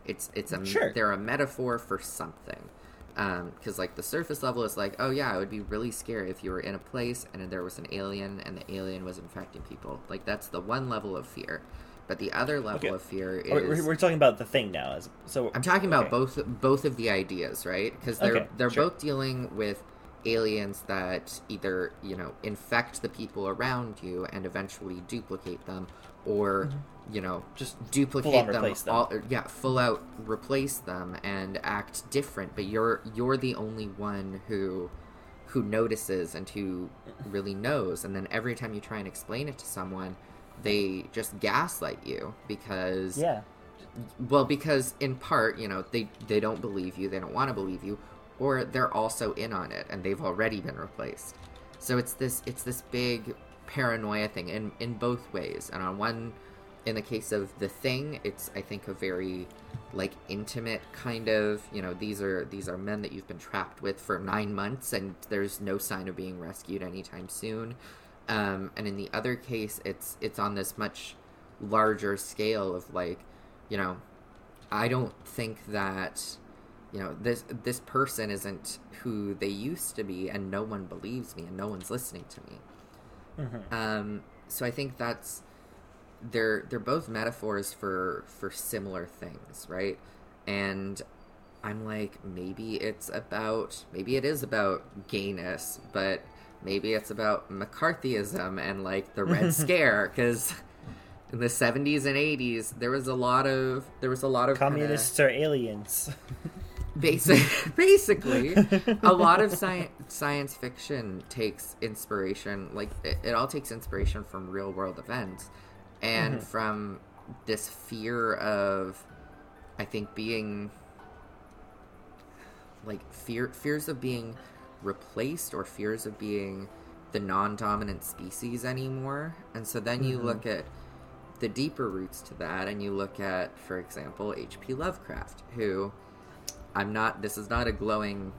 It's it's a sure. They're a metaphor for something. Because, um, like, the surface level is like, oh, yeah, it would be really scary if you were in a place and there was an alien and the alien was infecting people. Like, that's the one level of fear. But the other level okay. of fear is... We're, we're talking about The Thing now. So I'm talking about okay. both both of the ideas, right? Because they're, okay, they're sure. both dealing with aliens that either, you know, infect the people around you and eventually duplicate them, or, mm-hmm. you know, just duplicate them. them. All, yeah, full out replace them and act different. But you're you're the only one who who notices and who really knows. And then every time you try and explain it to someone... they just gaslight you because yeah well because in part, you know, they they don't believe you, they don't want to believe you, or they're also in on it and they've already been replaced. So it's this it's this big paranoia thing in in both ways. And on one, in the case of The Thing, it's I think a very like intimate kind of, you know, these are these are men that you've been trapped with for nine months and there's no sign of being rescued anytime soon. Um, and in the other case, it's it's on this much larger scale of like, you know, I don't think that, you know, this this person isn't who they used to be, and no one believes me, and no one's listening to me. Mm-hmm. Um, so I think that's they're they're both metaphors for for similar things, right? And I'm like, maybe it's about maybe it is about gayness, but. Maybe it's about McCarthyism and, like, the Red Scare, because in the seventies and eighties, there was a lot of... There was a lot of... Communists kinda, are aliens. Basic, basically, a lot of sci- science fiction takes inspiration, like, it, it all takes inspiration from real-world events, and mm-hmm. from this fear of, I think, being, like, fear fears of being... replaced or fears of being the non-dominant species anymore. And so then you mm-hmm. look at the deeper roots to that, and you look at, for example, H P Lovecraft, who I'm not this is not a glowing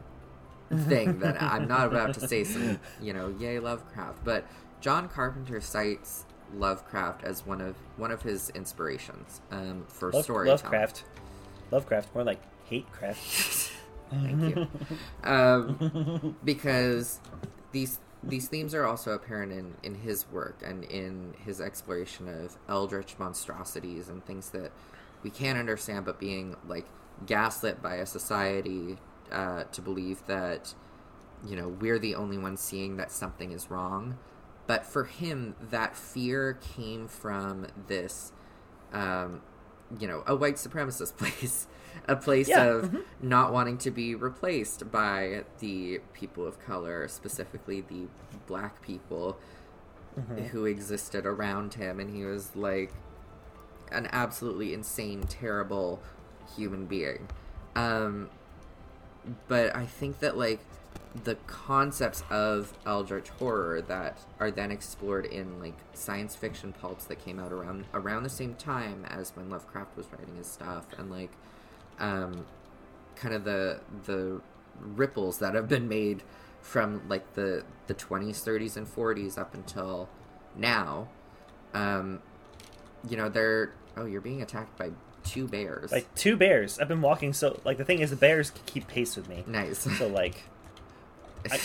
thing that I'm not about to say some, you know, yay Lovecraft, but John Carpenter cites Lovecraft as one of one of his inspirations um for Love, storytelling. Lovecraft Lovecraft more like Hatecraft. Thank you. Um, because these these themes are also apparent in, in his work and in his exploration of eldritch monstrosities and things that we can't understand, but being like gaslit by a society uh, to believe that, you know, we're the only ones seeing that something is wrong. But for him, that fear came from this, um, you know, a white supremacist place. A place yeah, of mm-hmm. not wanting to be replaced by the people of color, specifically the black people mm-hmm. who existed around him. And he was like an absolutely insane, terrible human being. Um, but I think that like the concepts of eldritch horror that are then explored in like science fiction pulps that came out around around the same time as when Lovecraft was writing his stuff, and like Um, kind of the the ripples that have been made from like the the twenties, thirties, and forties up until now. Um, you know, they're oh, you're being attacked by two bears. Like two bears. I've been walking so like the thing is the bears keep pace with me. Nice. So like, I,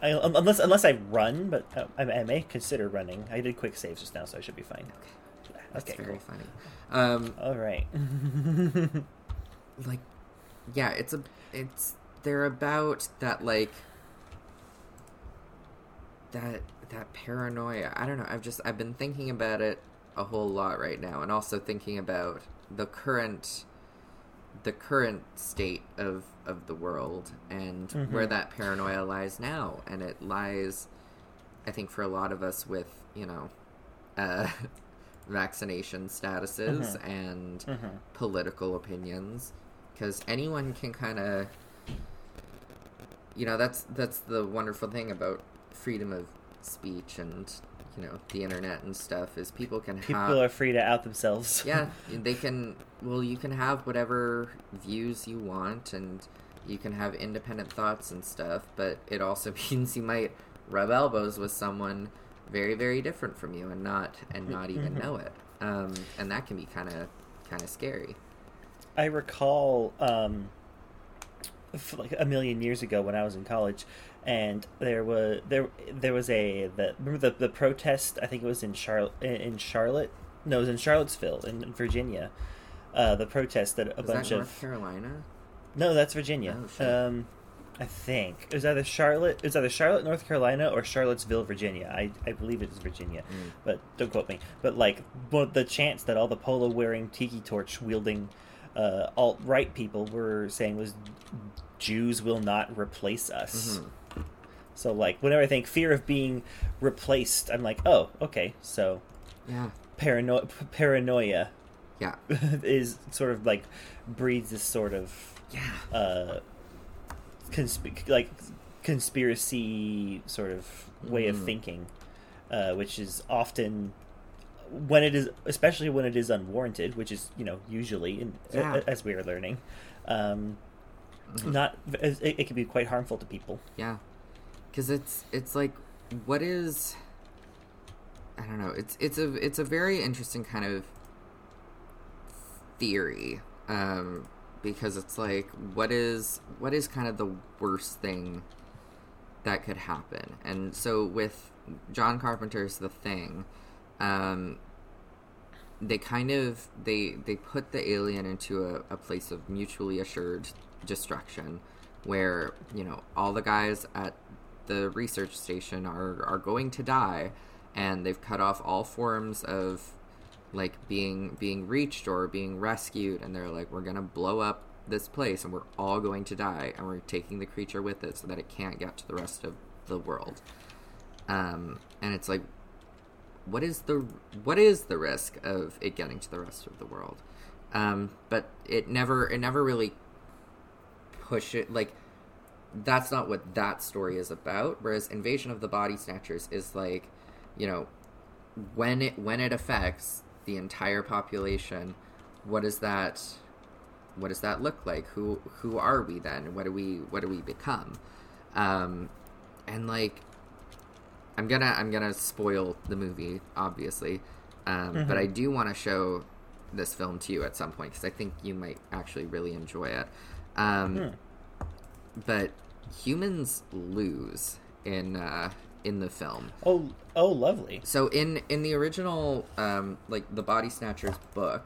I, unless unless I run, but I, I may consider running. I did quick saves just now, so I should be fine. Okay, that's okay, very cool. funny. Um, all right. Like, yeah, it's a, it's, they're about that, like, that, that paranoia. I don't know. I've just, I've been thinking about it a whole lot right now. And also thinking about the current the current state of, of the world and mm-hmm. where that paranoia lies now. And it lies, I think, for a lot of us with, you know, uh, vaccination statuses mm-hmm. and mm-hmm. political opinions. Because anyone can kind of, you know, that's that's the wonderful thing about freedom of speech and, you know, the internet and stuff, is people can people have... People are free to out themselves. Yeah, they can... Well, you can have whatever views you want, and you can have independent thoughts and stuff, but it also means you might rub elbows with someone very, very different from you and not and not even know it. Um, and that can be kind of kind of scary. I recall, um, like a million years ago when I was in college, and there was there there was a the, remember the the protest? I think it was in Charlotte. In Charlotte, no, it was in Charlottesville in Virginia. Uh, the protest that a was bunch that North of Carolina. No, that's Virginia. Oh, shit. Um, I think it was either Charlotte. It was either Charlotte, North Carolina, or Charlottesville, Virginia. I, I believe it was Virginia, mm. but don't quote me. But like, but the chants that all the polo wearing, tiki torch wielding. Uh, alt-right people were saying was Jews will not replace us. Mm-hmm. So, like, whenever I think fear of being replaced, I'm like, oh, okay, so yeah, parano- paranoia yeah. is sort of, like, breeds this sort of yeah. uh, consp- like conspiracy sort of way mm. of thinking, uh, which is often... when it is, especially when it is unwarranted, which is, you know, usually, in, yeah. as we are learning, um, mm-hmm. not, it, it can be quite harmful to people. Yeah. Cause it's, it's like, what is, I don't know. It's, it's a, it's a very interesting kind of theory. Um, because it's like, what is, what is kind of the worst thing that could happen? And so with John Carpenter's The Thing, Um, they kind of, they, they put the alien into a, a place of mutually assured destruction where, you know, all the guys at the research station are, are going to die, and they've cut off all forms of, like, being, being reached or being rescued, and they're like, we're going to blow up this place, and we're all going to die, and we're taking the creature with it so that it can't get to the rest of the world. Um, and it's like, What is the what is the risk of it getting to the rest of the world? Um, but it never it never really push it, like, that's not what that story is about. Whereas Invasion of the Body Snatchers is like, you know, when it when it affects the entire population, what does that what does that look like? Who who are we then? What do we what do we become? Um, and like. I'm gonna I'm gonna spoil the movie, obviously, um, mm-hmm. but I do want to show this film to you at some point because I think you might actually really enjoy it. Um, mm. But humans lose in uh, in the film. Oh, oh, lovely. So in in the original, um, like the Body Snatchers book,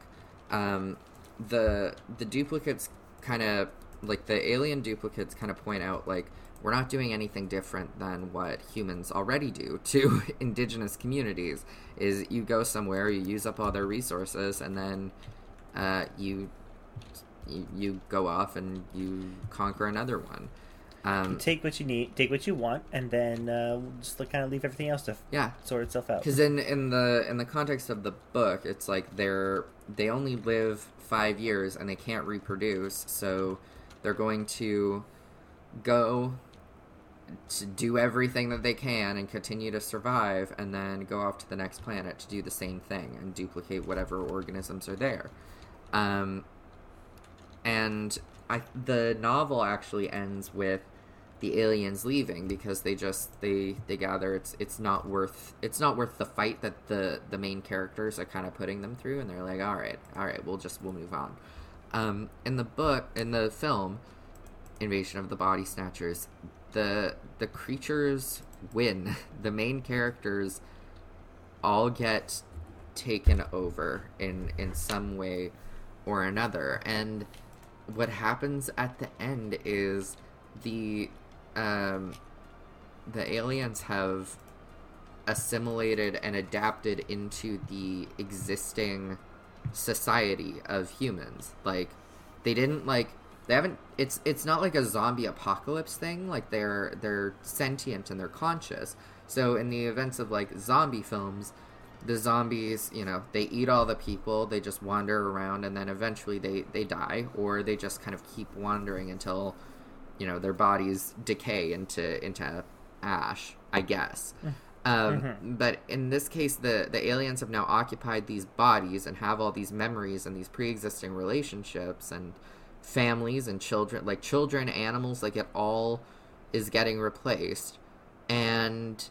um, the the duplicates kind of like the alien duplicates kind of point out like, we're not doing anything different than what humans already do to indigenous communities, is you go somewhere, you use up all their resources, and then uh, you, you you go off and you conquer another one. Um, take what you need, take what you want, and then uh, just like, kind of leave everything else to yeah. sort itself out. Because in, in the in the context of the book, it's like they're they only live five years and they can't reproduce, so they're going to go... to do everything that they can and continue to survive, and then go off to the next planet to do the same thing and duplicate whatever organisms are there. Um, and I, the novel actually ends with the aliens leaving because they just they they gather it's it's not worth it's not worth the fight that the the main characters are kind of putting them through, and they're like, all right, all right, we'll just we'll move on. Um, in the book, in the film, Invasion of the Body Snatchers, the the creatures win. The main characters all get taken over in in some way or another, and what happens at the end is the um the aliens have assimilated and adapted into the existing society of humans. Like, They didn't like they haven't. It's it's not like a zombie apocalypse thing. Like they're they're sentient and they're conscious. So in the events of like zombie films, the zombies, you know, they eat all the people. They just wander around, and then eventually they they die, or they just kind of keep wandering until, you know, their bodies decay into into ash, I guess. Um, mm-hmm. But in this case, the, the aliens have now occupied these bodies and have all these memories and these pre-existing relationships and families and children, like children, animals, like it all is getting replaced. And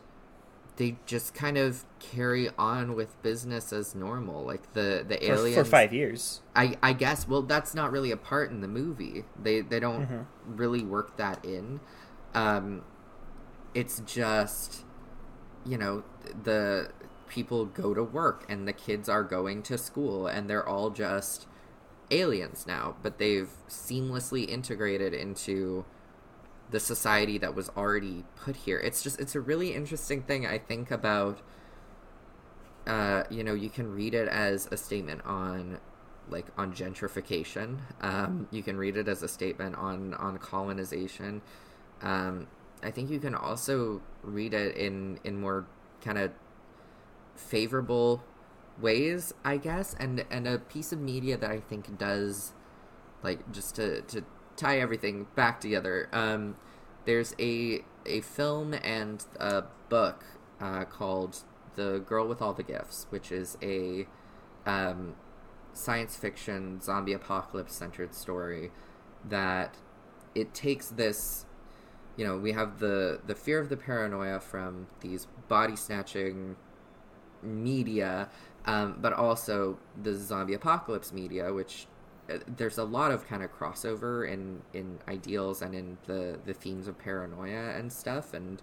they just kind of carry on with business as normal. Like the, the for, aliens... For five years. I, I guess. Well, that's not really a part in the movie. They, they don't mm-hmm. really work that in. Um, it's just... You know, the people go to work and the kids are going to school and they're all just aliens now, but they've seamlessly integrated into the society that was already put here. It's just, it's a really interesting thing, I think, about, uh, you know, you can read it as a statement on, like, on gentrification. Um, you can read it as a statement on, on colonization. Um, I think you can also read it in, in more kind of favorable ways, I guess. And, and a piece of media that I think does, like, just to, to tie everything back together, um, there's a a film and a book uh, called The Girl with All the Gifts, which is a um, science fiction, zombie apocalypse-centered story that it takes this... You know, we have the, the fear of the paranoia from these body-snatching media, um, but also the zombie apocalypse media, which uh, there's a lot of kind of crossover in, in ideals and in the, the themes of paranoia and stuff, and,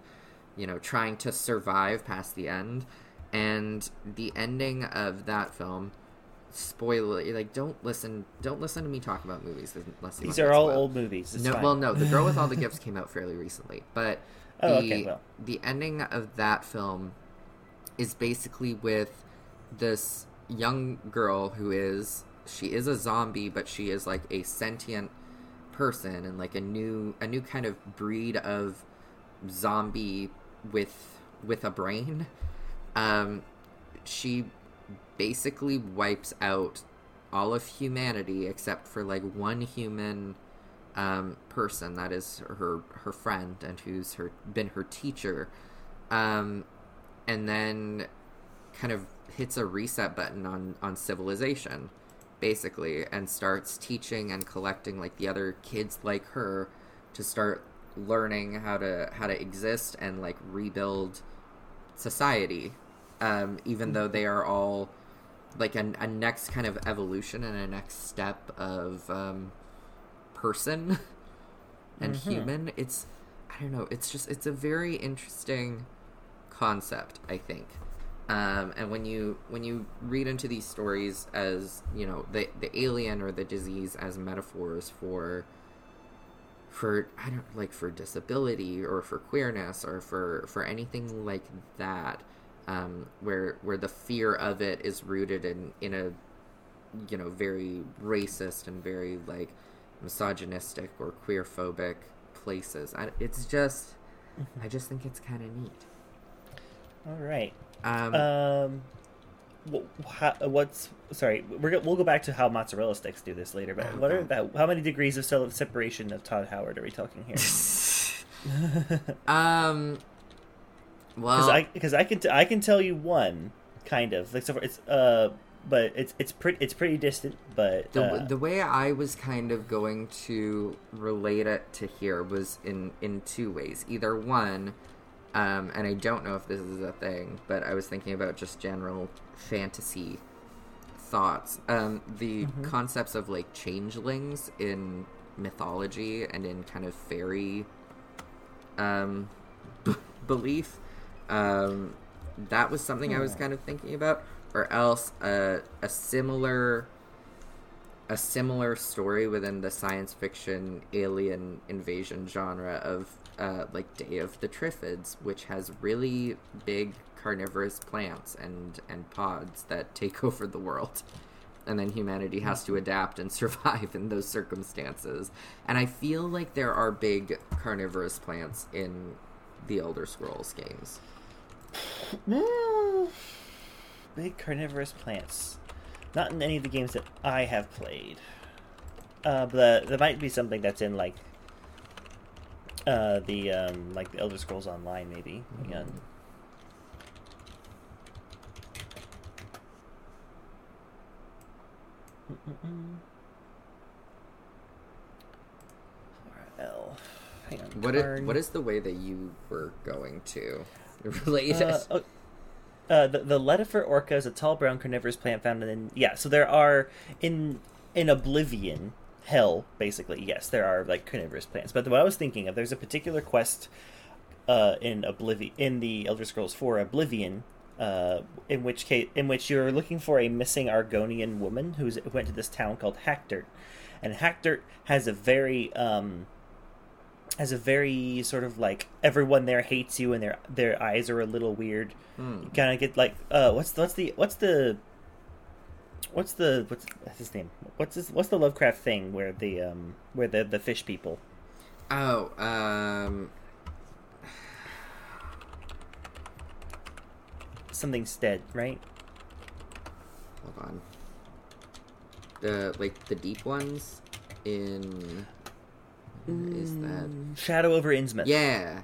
you know, trying to survive past the end. And the ending of that film... Spoiler, like, don't listen don't listen to me talk about movies unless you these are all well. old movies. It's no, fine. Well, no, The Girl with All the Gifts came out fairly recently, but oh, the, okay, well. the ending of that film is basically with this young girl who is she is a zombie, but she is like a sentient person and like a new a new kind of breed of zombie with with a brain. Um, she basically wipes out all of humanity except for like one human um person that is her her friend and who's her been her teacher, um and then kind of hits a reset button on on civilization basically and starts teaching and collecting like the other kids like her to start learning how to how to exist and like rebuild society. Um, even though they are all like a, a next kind of evolution and a next step of um, person and mm-hmm. human. It's, I don't know, it's just, it's a very interesting concept, I think. Um, and when you, when you read into these stories as, you know, the, the alien or the disease as metaphors for, for, I don't like for disability or for queerness or for, for anything like that. Um, where where the fear of it is rooted in, in a, you know, very racist and very, like, misogynistic or queerphobic places. I, it's just, I just think it's kind of neat. All right. Um, um wh- how, what's, sorry, we're, we'll go back to how mozzarella sticks do this later, but oh, what God. are that, how many degrees of separation of Todd Howard are we talking here? um... Well, because I, I can t- I can tell you one kind of like so far, it's uh but it's it's pretty it's pretty distant but the, uh, the way I was kind of going to relate it to here was in in two ways. Either one, um and I don't know if this is a thing, but I was thinking about just general fantasy thoughts, um the mm-hmm. concepts of like changelings in mythology and in kind of fairy um b- belief. Um, that was something I was kind of thinking about, or else uh, a similar, a similar story within the science fiction alien invasion genre of uh, like Day of the Triffids, which has really big carnivorous plants and and pods that take over the world. and then humanity has to adapt and survive in those circumstances. And I feel like there are big carnivorous plants in the Elder Scrolls games. Mm. Big carnivorous plants. Not in any of the games that I have played. Uh, but there might be something that's in, like, uh, the um, like the Elder Scrolls Online, maybe. Mm. Yeah. Mm-mm. L. Hang on. What is, what is the way that you were going to relate uh, us? Oh, uh, the the Letifer orca is a tall brown carnivorous plant found in yeah. So there are in in Oblivion hell basically. Yes, there are like carnivorous plants. But what I was thinking of, there's a particular quest uh, in Oblivion in the Elder Scrolls four Oblivion. Uh, in which case, in which you're looking for a missing Argonian woman who's, who went to this town called Hector, and Hector has a very um, has a very sort of like everyone there hates you and their their eyes are a little weird. Mm. You kind of get like uh, what's what's the what's the what's the what's, what's his name? What's his, what's the Lovecraft thing where the um, where the the fish people? Oh. Um... Something's dead, right? Hold on. The like the deep ones in mm, is that Shadow Over Innsmouth? Yeah,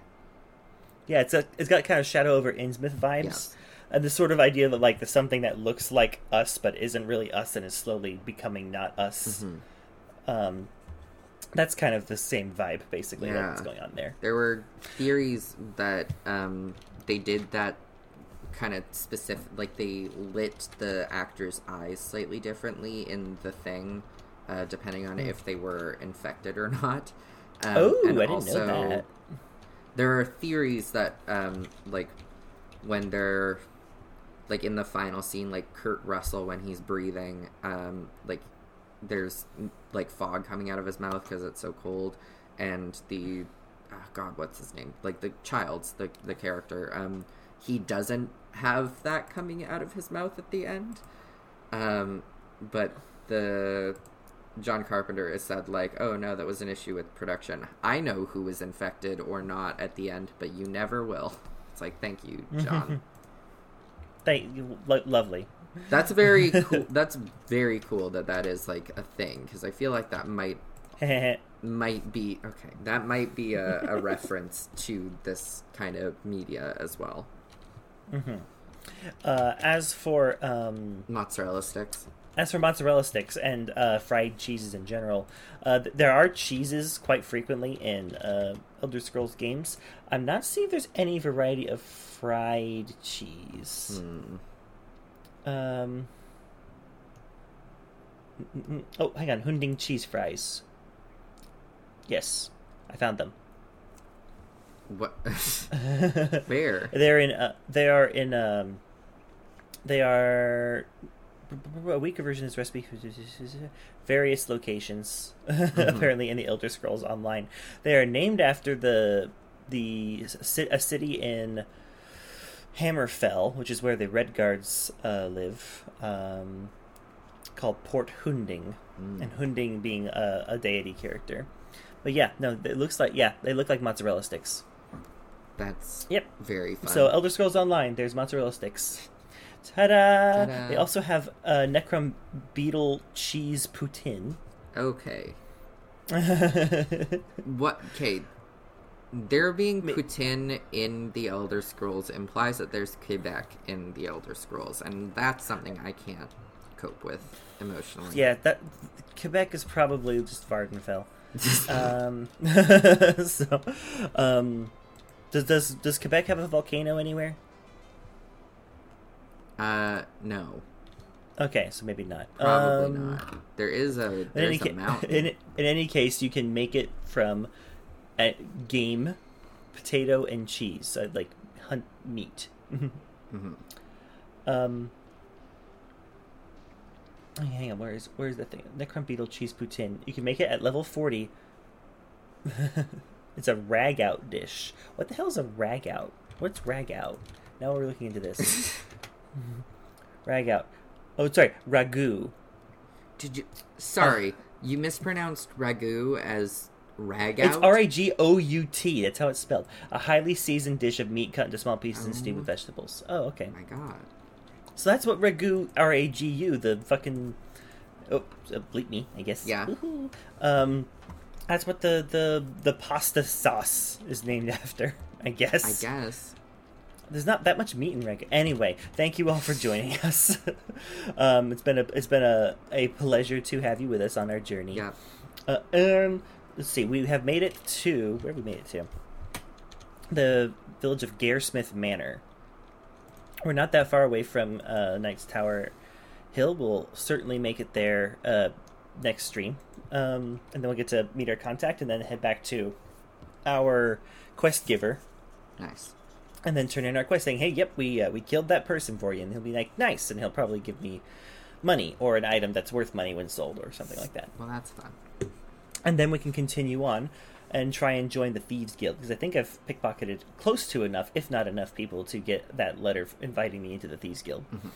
yeah. It's a it's got kind of Shadow Over Innsmouth vibes, yes. And the sort of idea that like the something that looks like us but isn't really us and is slowly becoming not us. Mm-hmm. Um, that's kind of the same vibe, basically. Yeah. That's going on there. There were theories that um they did that. Kind of specific, like they lit the actors' eyes slightly differently in The Thing, uh, depending on mm. if they were infected or not. Um, oh, I didn't also, know that. There are theories that, um, like, when they're, like, in the final scene, like Kurt Russell when he's breathing, um, like there's like fog coming out of his mouth because it's so cold, and the oh God, what's his name? Like the child's the the character, um, he doesn't have that coming out of his mouth at the end. Um, but the John Carpenter has said, like, oh, no, that was an issue with production. I know who was infected or not at the end, but you never will. It's like, thank you, John. Thank you. Lo- lovely. That's very cool. That's very cool that that is, like, a thing, because I feel like that might might be... Okay, that might be a, a reference to this kind of media as well. Mm-hmm. Uh, as for um, mozzarella sticks, as for mozzarella sticks and uh, fried cheeses in general, uh, th- there are cheeses quite frequently in uh, Elder Scrolls games. I'm not seeing if there's any variety of fried cheese. Mm. Um. Oh, hang on, Hunding cheese fries. Yes, I found them. What? Where? They're in. Uh, they are in. Um, they are. A weaker version of this recipe. Various locations, mm-hmm. apparently in the Elder Scrolls Online. They are named after the the a city in Hammerfell, which is where the Red Guards uh, live, um, called Port Hunding, mm. and Hunding being a, a deity character. But yeah, no, it looks like yeah, they look like mozzarella sticks. That's yep. very fun. So Elder Scrolls Online, there's mozzarella sticks. Ta-da! Ta-da. They also have a Necrom Beetle cheese poutine. Okay. What? Okay. There being poutine in the Elder Scrolls implies that there's Quebec in the Elder Scrolls, and that's something I can't cope with emotionally. Yeah, that Quebec is probably just Vardenfell. um, so, um, does does does Quebec have a volcano anywhere? Uh, no. Okay, so maybe not. Probably um, not. There is a there's a ca- mountain. In, in any case, you can make it from a game, potato and cheese. So like hunt meat. mm-hmm. Um. Hang on, where is where is that thing? Necrom Beetle cheese poutine. You can make it at level forty. It's a rag out dish. What the hell is a rag out? What's rag out? Now we're looking into this. Rag out. Oh, sorry, ragu. Did you? Sorry, uh, you mispronounced ragu as rag out? It's R A G O U T. That's how it's spelled. A highly seasoned dish of meat cut into small pieces oh. and stewed with vegetables. Oh, okay. My God. So that's what ragu, R A G U, the fucking... Oh, bleep me, I guess. Yeah. Woo-hoo. Um, that's what the, the, the pasta sauce is named after, I guess. I guess. There's not that much meat in ragu. Anyway, thank you all for joining us. um, it's been a it's been a, a pleasure to have you with us on our journey. Yeah. Uh, um, let's see. We have made it to where have we made it to? The village of Garesmith Manor. We're not that far away from uh, Knight's Tower Hill. We'll certainly make it there uh, next stream, um, and then we'll get to meet our contact, and then head back to our quest giver. Nice. And then turn in our quest saying, hey, yep, we uh, we killed that person for you. And he'll be like, nice. And he'll probably give me money or an item that's worth money when sold or something like that. Well, that's fun. And then we can continue on and try and join the Thieves Guild. Because I think I've pickpocketed close to enough, if not enough, people to get that letter inviting me into the Thieves Guild. Mm-hmm.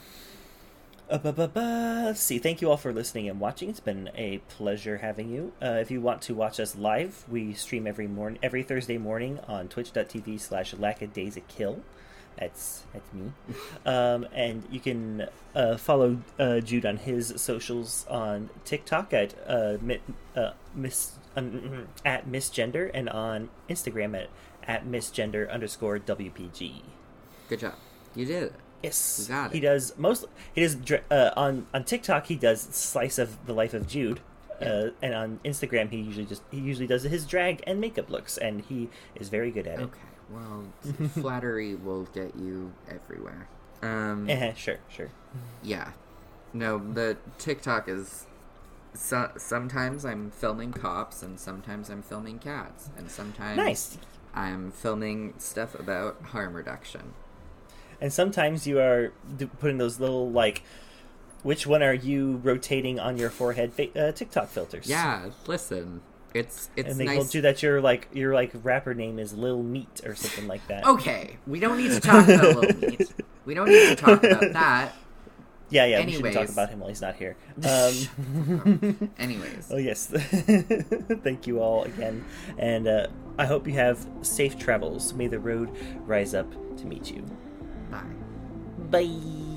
Uh, bah, bah, bah. Let's see. Thank you all for listening and watching. It's been a pleasure having you. Uh, if you want to watch us live, we stream every morning, every Thursday morning on twitch.tv slash lackadaisikill. That's that's me. Um, and you can uh, follow uh, Jude on his socials on TikTok at uh, mi- uh, miss uh, at misgender and on Instagram at at misgender underscore wpg. Good job. You did it. Yes, he does mostly. He does uh, on on TikTok. He does slice of the life of Jude, yeah. uh, and on Instagram he usually just he usually does his drag and makeup looks, and he is very good at it. Okay, well, flattery will get you everywhere. Um, uh-huh, sure, sure. Yeah, no, the TikTok is. So, sometimes I'm filming cops, and sometimes I'm filming cats, and sometimes nice. I'm filming stuff about harm reduction. And sometimes you are putting those little, like, which one are you rotating on your forehead uh, TikTok filters? Yeah, listen, it's it's and they nice. Told you that your like your like rapper name is Lil Meat or something like that. Okay, we don't need to talk about Lil Meat. We don't need to talk about that. Yeah, yeah. Anyways. We shouldn't talk about him while he's not here. Um, Anyways. Oh yes. Thank you all again, and uh, I hope you have safe travels. May the road rise up to meet you. Bye. Bye.